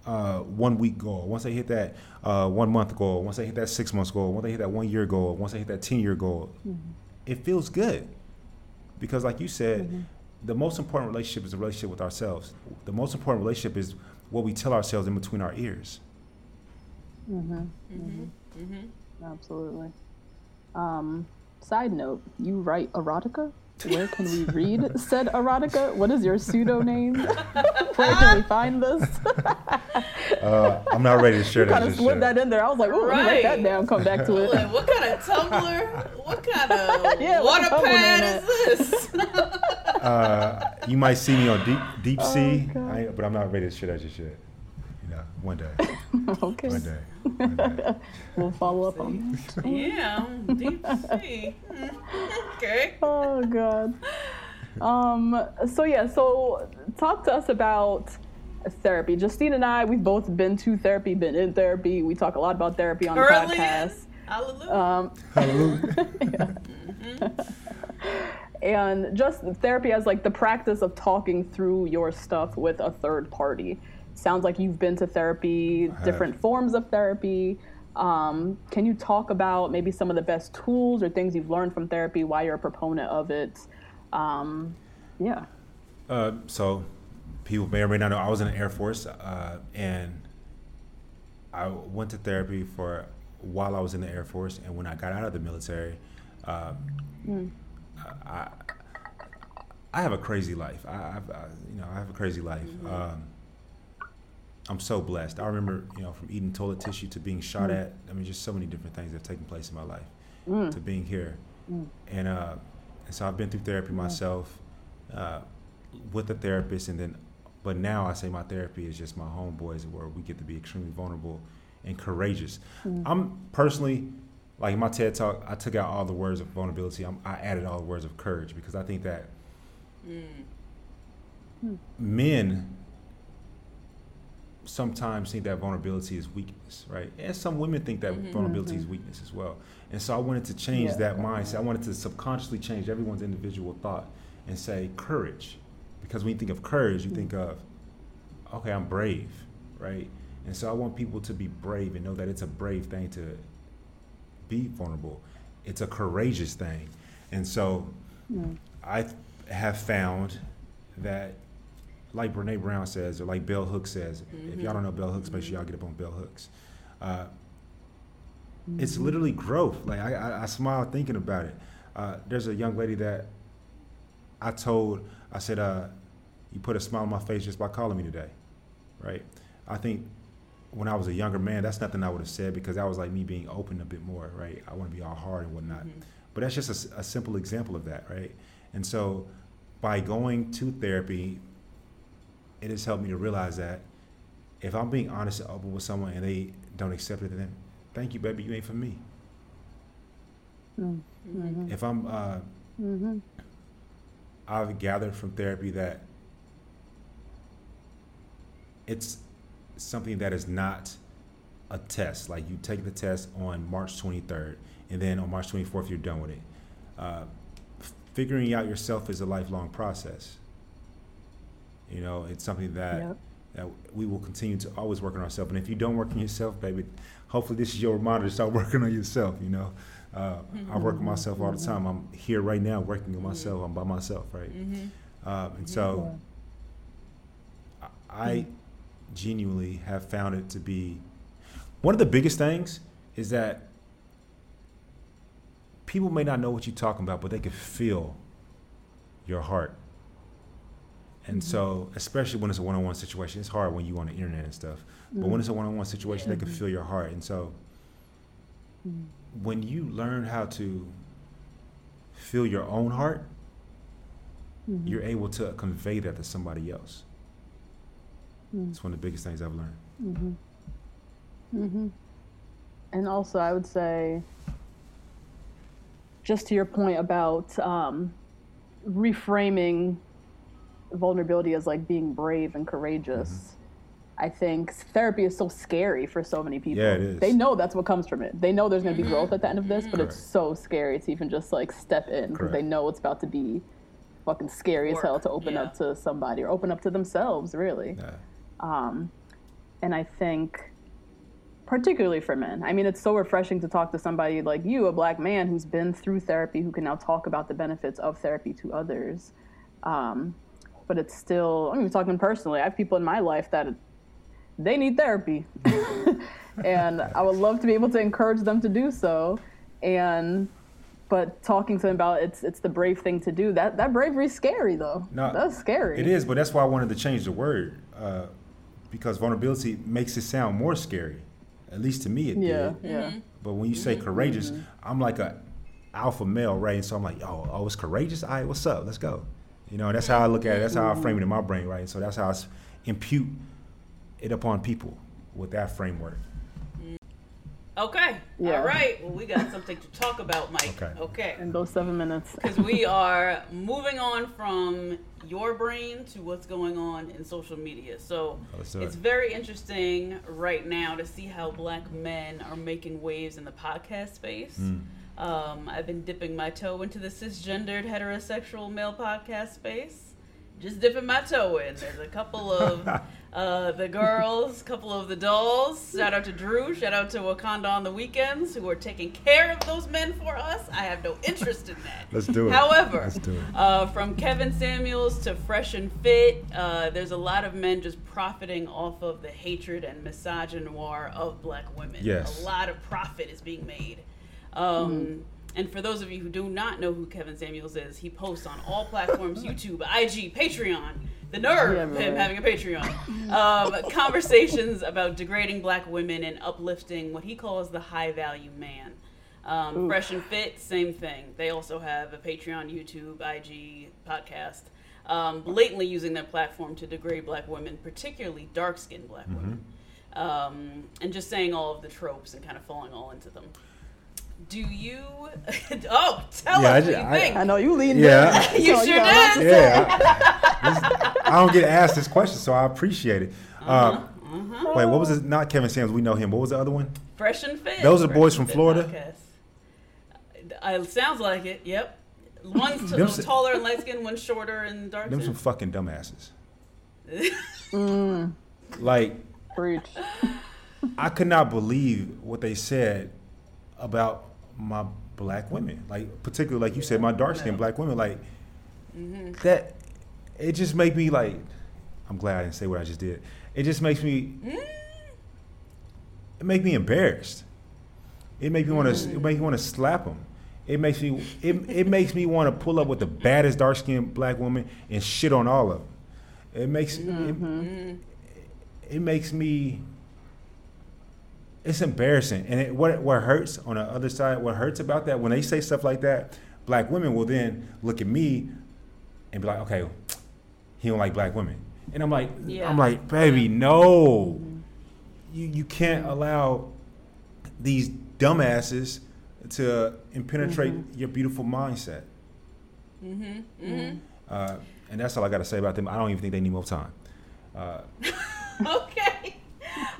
Uh, one week goal, once they hit that uh, one month goal, once they hit that six months goal, once they hit that one year goal, once they hit that ten year goal, mm-hmm. it feels good. Because like you said, mm-hmm. the most important relationship is the relationship with ourselves. The most important relationship is what we tell ourselves in between our ears. Mm-hmm, mm-hmm, mm-hmm. Absolutely. Um, side note, you write erotica? Where can we read said erotica? What is your pseudonym? Where can we find this? uh, I'm not ready to share you that. Kind of slid that in there. I was like, "Ooh, right. write that down. Come back to it." Like, what kind of Tumblr? What kind of yeah, water pad is this? uh, you might see me on deep deep sea, oh, I, but I'm not ready to share that just yet. You know, one day. okay. One day. One day. We'll follow up on that. Yeah, deep sea. Okay. Oh God. Um. So yeah. So talk to us about therapy. Justine and I, we've both been to therapy, been in therapy. We talk a lot about therapy on the Early. podcast. Hallelujah. Um, Hallelujah. yeah. mm-hmm. And just therapy as like the practice of talking through your stuff with a third party. Sounds like you've been to therapy, different forms of therapy. Um, can you talk about maybe some of the best tools or things you've learned from therapy, why you're a proponent of it? Um, yeah. Uh, so people may or may not know, I was in the Air Force uh, and I went to therapy for while I was in the Air Force. And when I got out of the military, um, mm. I, I have a crazy life. I, I've, I, you know, I have a crazy life. Mm-hmm. Um, I'm so blessed. I remember, you know, from eating toilet tissue to being shot mm. at. I mean, just so many different things that have taken place in my life mm. to being here. Mm. And, uh, and so I've been through therapy myself uh, with a therapist. And then, but now I say my therapy is just my homeboys where we get to be extremely vulnerable and courageous. Mm. I'm personally, like in my TED Talk, I took out all the words of vulnerability. I'm, I added all the words of courage because I think that mm. men sometimes think that vulnerability is weakness, right? And some women think that mm-hmm. vulnerability mm-hmm. is weakness as well. And so I wanted to change yeah. that mindset. I wanted to subconsciously change everyone's individual thought and say courage. Because when you think of courage, you mm-hmm. think of, okay, I'm brave, right? And so I want people to be brave and know that it's a brave thing to be vulnerable. It's a courageous thing. And so mm-hmm. I have found that like Brene Brown says, or like Bell Hooks says, mm-hmm. if y'all don't know Bell Hooks, make sure y'all get up on Bell Hooks. Uh, mm-hmm. It's literally growth. Like I, I, I smile thinking about it. Uh, there's a young lady that I told, I said, uh, you put a smile on my face just by calling me today, right? I think when I was a younger man, that's nothing I would have said because that was like me being open a bit more, right? I want to be all hard and whatnot. Mm-hmm. But that's just a, a simple example of that, right? And so by going to therapy, it has helped me to realize that if I'm being honest and open with someone and they don't accept it, then thank you, baby, you ain't for me. Mm-hmm. If I'm, uh, mm-hmm. I've gathered from therapy that it's something that is not a test. Like you take the test on March twenty-third and then on March twenty-fourth, you're done with it. Uh, figuring out yourself is a lifelong process. You know, it's something that, yep. that we will continue to always work on ourselves. And if you don't work on yourself, baby, hopefully this is your reminder to start working on yourself, you know. Uh, mm-hmm. I work on myself all the time. I'm here right now working on myself. I'm by myself, right? Mm-hmm. Um, and so yeah. I, I genuinely have found it to be, one of the biggest things is that people may not know what you're talking about, but they can feel your heart. And mm-hmm. so, especially when it's a one-on-one situation, it's hard when you're on the internet and stuff. Mm-hmm. But when it's a one-on-one situation, mm-hmm. they can feel your heart. And so, mm-hmm. when you learn how to feel your own heart, mm-hmm. you're able to convey that to somebody else. Mm-hmm. It's one of the biggest things I've learned. Mm-hmm. Mm-hmm. And also, I would say, just to your point about um, reframing vulnerability as like being brave and courageous, mm-hmm. I think therapy is so scary for so many people. Yeah, it is. They know that's what comes from it. They know there's going to be growth at the end of this, but Correct. It's so scary to even just like step in because they know it's about to be fucking scary Work. As hell to open yeah. up to somebody or open up to themselves, really. Yeah. Um, and I think, particularly for men. I mean, it's so refreshing to talk to somebody like you, a black man who's been through therapy, who can now talk about the benefits of therapy to others. Um, but it's still, I'm even talking personally. I have people in my life that they need therapy. And I would love to be able to encourage them to do so. And, but talking to them about it's it's the brave thing to do, that, that bravery is scary though. No, that's scary. It is, but that's why I wanted to change the word uh, because vulnerability makes it sound more scary. At least to me, it yeah, did. Yeah. But when you say courageous, mm-hmm. I'm like a alpha male, right? And so I'm like, oh, oh, it's courageous? All right, what's up? Let's go. You know, that's how I look at it. That's how I frame it in my brain, right? And so that's how I impute it upon people with that framework. Okay. Yeah. All right. Well, we got something to talk about, Mike. Okay. Okay. In those seven minutes. Because we are moving on from your brain to what's going on in social media. So oh, it's very interesting right now to see how black men are making waves in the podcast space. Mm. Um, I've been dipping my toe into the cisgendered heterosexual male podcast space. Just dipping my toe in. There's a couple of uh, the girls, couple of the dolls. Shout out to Drew. Shout out to Wakanda on the Weekends, who are taking care of those men for us. I have no interest in that. Let's do it. However, Let's do it. Uh, from Kevin Samuels to Fresh and Fit, uh, there's a lot of men just profiting off of the hatred and misogynoir of black women. Yes. A lot of profit is being made. Um, mm-hmm. And for those of you who do not know who Kevin Samuels is, he posts on all platforms, YouTube, I G, Patreon, the nerve yeah, of him having a Patreon, um, conversations about degrading black women and uplifting what he calls the high-value man. Um, Fresh and Fit, same thing. They also have a Patreon, YouTube, I G, podcast, um, blatantly using their platform to degrade black women, particularly dark-skinned black mm-hmm. women, um, and just saying all of the tropes and kind of falling all into them. Do you? Oh, tell yeah, us I, what you I, think. I know you leaned yeah. in. You so sure you did. Yeah. I, I don't get asked this question, so I appreciate it. Uh-huh. Uh, uh-huh. Wait, what was it? Not Kevin Samuels. We know him. What was the other one? Fresh and Fit. Those are the boys from Florida. Uh, it sounds like it. Yep. One's t- some, taller and light skinned, one's shorter and dark. Them some fucking dumbasses. mm. Like, preach. I could not believe what they said about my black women, like particularly like you said, my dark skinned black women, like mm-hmm. that. It just made me like, I'm glad I didn't say what I just did. It just makes me, mm. it makes me embarrassed. It makes me want to, it makes me want to slap them. It makes me, it it makes me want to pull up with the baddest dark skinned black woman and shit on all of them. It makes, mm-hmm. it, it makes me. It's embarrassing. And it, what what hurts on the other side, what hurts about that, when they say stuff like that, black women will then look at me and be like, okay, he don't like black women. And I'm like, yeah. I'm like, baby, no. Mm-hmm. You you can't allow these dumbasses to impenetrate mm-hmm. your beautiful mindset. Mm-hmm. Mm-hmm. Uh, and that's all I got to say about them. I don't even think they need more time. Uh, okay.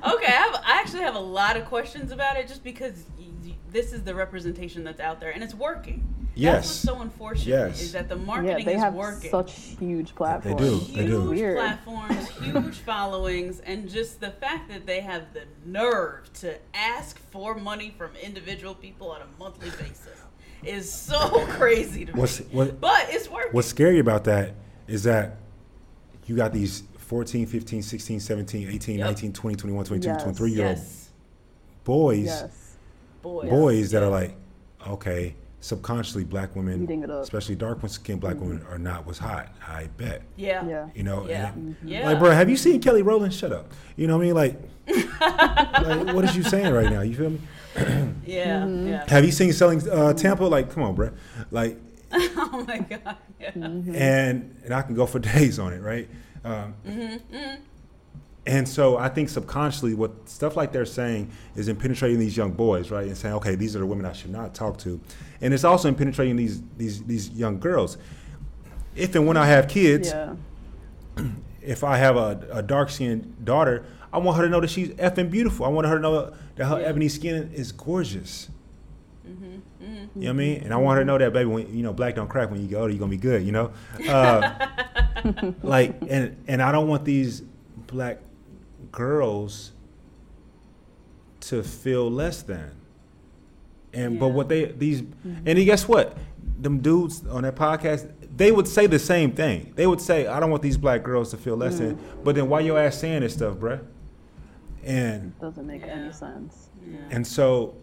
Okay, I, have, I actually have a lot of questions about it just because y- this is the representation that's out there, and it's working. Yes. That's what's so unfortunate yes. is that the marketing yeah, they is have working. Such huge platforms. They do. Huge they do. Huge platforms, huge followings, and just the fact that they have the nerve to ask for money from individual people on a monthly basis is so crazy to what's, me. What, but it's working. What's scary about that is that you got these fourteen, fifteen, sixteen, seventeen, eighteen, yep. nineteen, twenty, twenty-one, twenty-two, yes. twenty-three year old yes. boys, yes. boys, boys that are like, okay, subconsciously black women, especially dark skinned black mm-hmm. women, are not what's hot. I bet. Yeah. yeah. You know. Yeah. And, mm-hmm. yeah. Like, bro, have you seen Kelly Rowland? Shut up. You know what I mean? Like, like what is you saying right now? You feel me? yeah. Mm-hmm. yeah. Have you seen Selling uh, Tampa? Like, come on, bro. Like. oh my God. Yeah. Mm-hmm. And and I can go for days on it, right? Um, mm-hmm. Mm-hmm. And so I think subconsciously what stuff like they're saying is in penetrating these young boys, right? And saying, okay, these are the women I should not talk to. And it's also in penetrating these these these young girls. If and when I have kids, yeah. if I have a, a dark-skinned daughter, I want her to know that she's effing beautiful. I want her to know that her yeah. ebony skin is gorgeous. Mm-hmm. Mm-hmm. You know what I mean? And I want her to know that, baby, when you know, black don't crack. When you get older, you're going to be good, you know? Uh, like, and and I don't want these black girls to feel less than, and yeah. but what they these mm-hmm. and guess what, them dudes on that podcast, they would say the same thing. They would say, I don't want these black girls to feel less mm. than, but then why your ass saying this stuff, bruh? And doesn't make yeah. any sense. Yeah. And so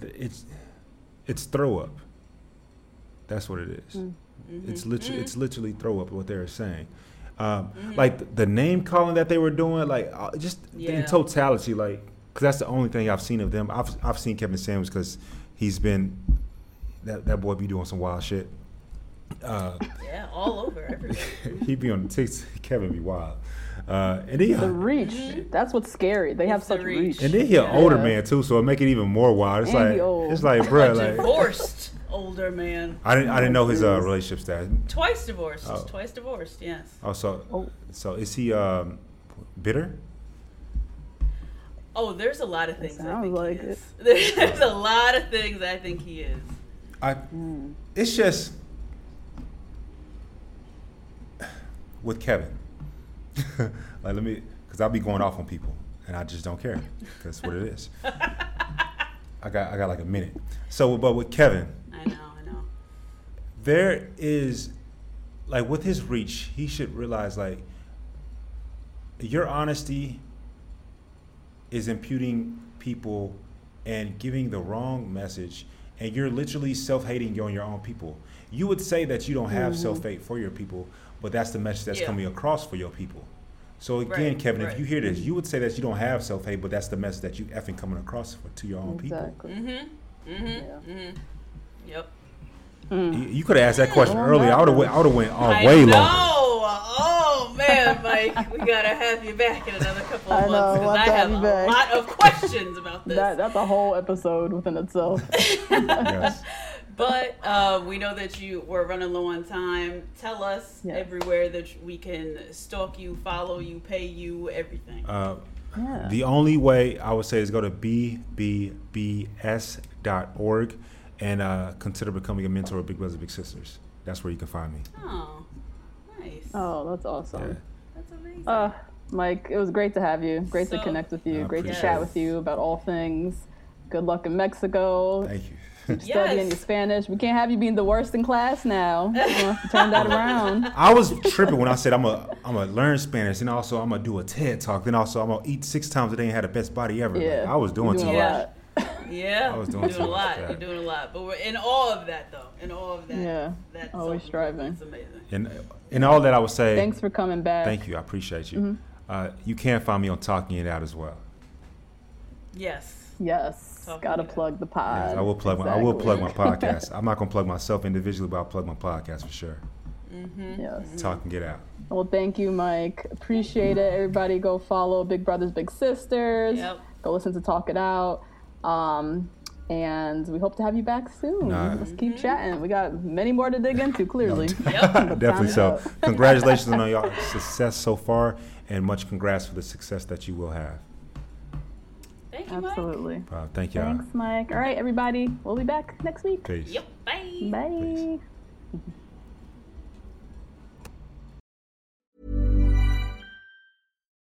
it's it's throw up. That's what it is. Mm-hmm. It's literally mm-hmm. it's literally throw up what they're saying. Um, mm-hmm. Like the name calling that they were doing, like uh, just yeah. in totality, like, because that's the only thing I've seen of them. I've I've seen Kevin Samuels because he's been that that boy be doing some wild shit. Uh, yeah, all over. He be on the tics. Kevin be wild. Uh, and then the reach. That's what's scary. They it's have such the reach. reach. And then he's yeah. an older man too, so it make it even more wild. It's and like it's like bro, like divorced. Older man. I didn't. I didn't know his uh, relationship status. Twice divorced. Oh. Twice divorced. Yes. Oh, so oh. so is he um, bitter? Oh, there's a lot of things. It sounds I think like he is. It. There's a lot of things I think he is. I. Mm. It's just with Kevin. like let me, because I'll be going off on people, and I just don't care. That's what it is. I got. I got like a minute. So, but with Kevin. I know, I know. There is, like, with his reach, he should realize, like, your honesty is imputing people and giving the wrong message, and you're literally self-hating on your own people. You would say that you don't have mm-hmm. self-hate for your people, but that's the message that's yeah. coming across for your people. So, again, right, Kevin, right. if you hear this, you would say that you don't have self-hate, but that's the message that you effing coming across for, to your own exactly. people. Mm-hmm, mm-hmm, yeah. mm-hmm. Yep. Mm. You, you could have asked that question oh, earlier. I would have went, I would have went on I way know. longer. Oh, man, Mike. We got to have you back in another couple of I months because I have, have a back. lot of questions about this. That, that's a whole episode within itself. yes. But uh, we know that you were running low on time. Tell us yeah. everywhere that we can stalk you, follow you, pay you, everything. Uh, yeah. The only way I would say is go to b b b s dot org. And uh, consider becoming a mentor of Big Brothers Big Sisters. That's where you can find me. Oh, nice. Oh, that's awesome. Yeah. That's amazing. Uh, Mike, it was great to have you. Great so, to connect with you. I great to chat it. with you about all things. Good luck in Mexico. Thank you. Keep yes. studying your Spanish. We can't have you being the worst in class now. You're gonna have to turn that around. I was tripping when I said I'm a I'm a learn Spanish, and also I'm gonna do a TED talk, then also I'm gonna eat six times a day and have the best body ever. Yeah. Like, I was doing, doing too much. Yeah, I was doing you're doing a lot. You're doing a lot, but we're in all of that, though. In all of that, yeah, that's always striving. It's amazing. And in all that, I would say, thanks for coming back. Thank you, I appreciate you. Mm-hmm. Uh, you can find me on Talking It Out as well. Yes, yes, Talking gotta plug out. the pod. Yes, I will plug. Exactly. My, I will plug my podcast. I'm not gonna plug myself individually, but I'll plug my podcast for sure. Mm-hmm. Yes. Talking It Out. Well, thank you, Mike. Appreciate it. Everybody, go follow Big Brothers Big Sisters. Yep. Go listen to Talk It Out. Um, and we hope to have you back soon. Nah. Let's keep chatting. We got many more to dig into, clearly. No, definitely so. Congratulations on your success so far, and much congrats for the success that you will have. Thank you, Mike. Absolutely. Uh, thank y'all. Thanks, Mike. All right, everybody. We'll be back next week. Peace. Yep. Bye. Bye. Peace.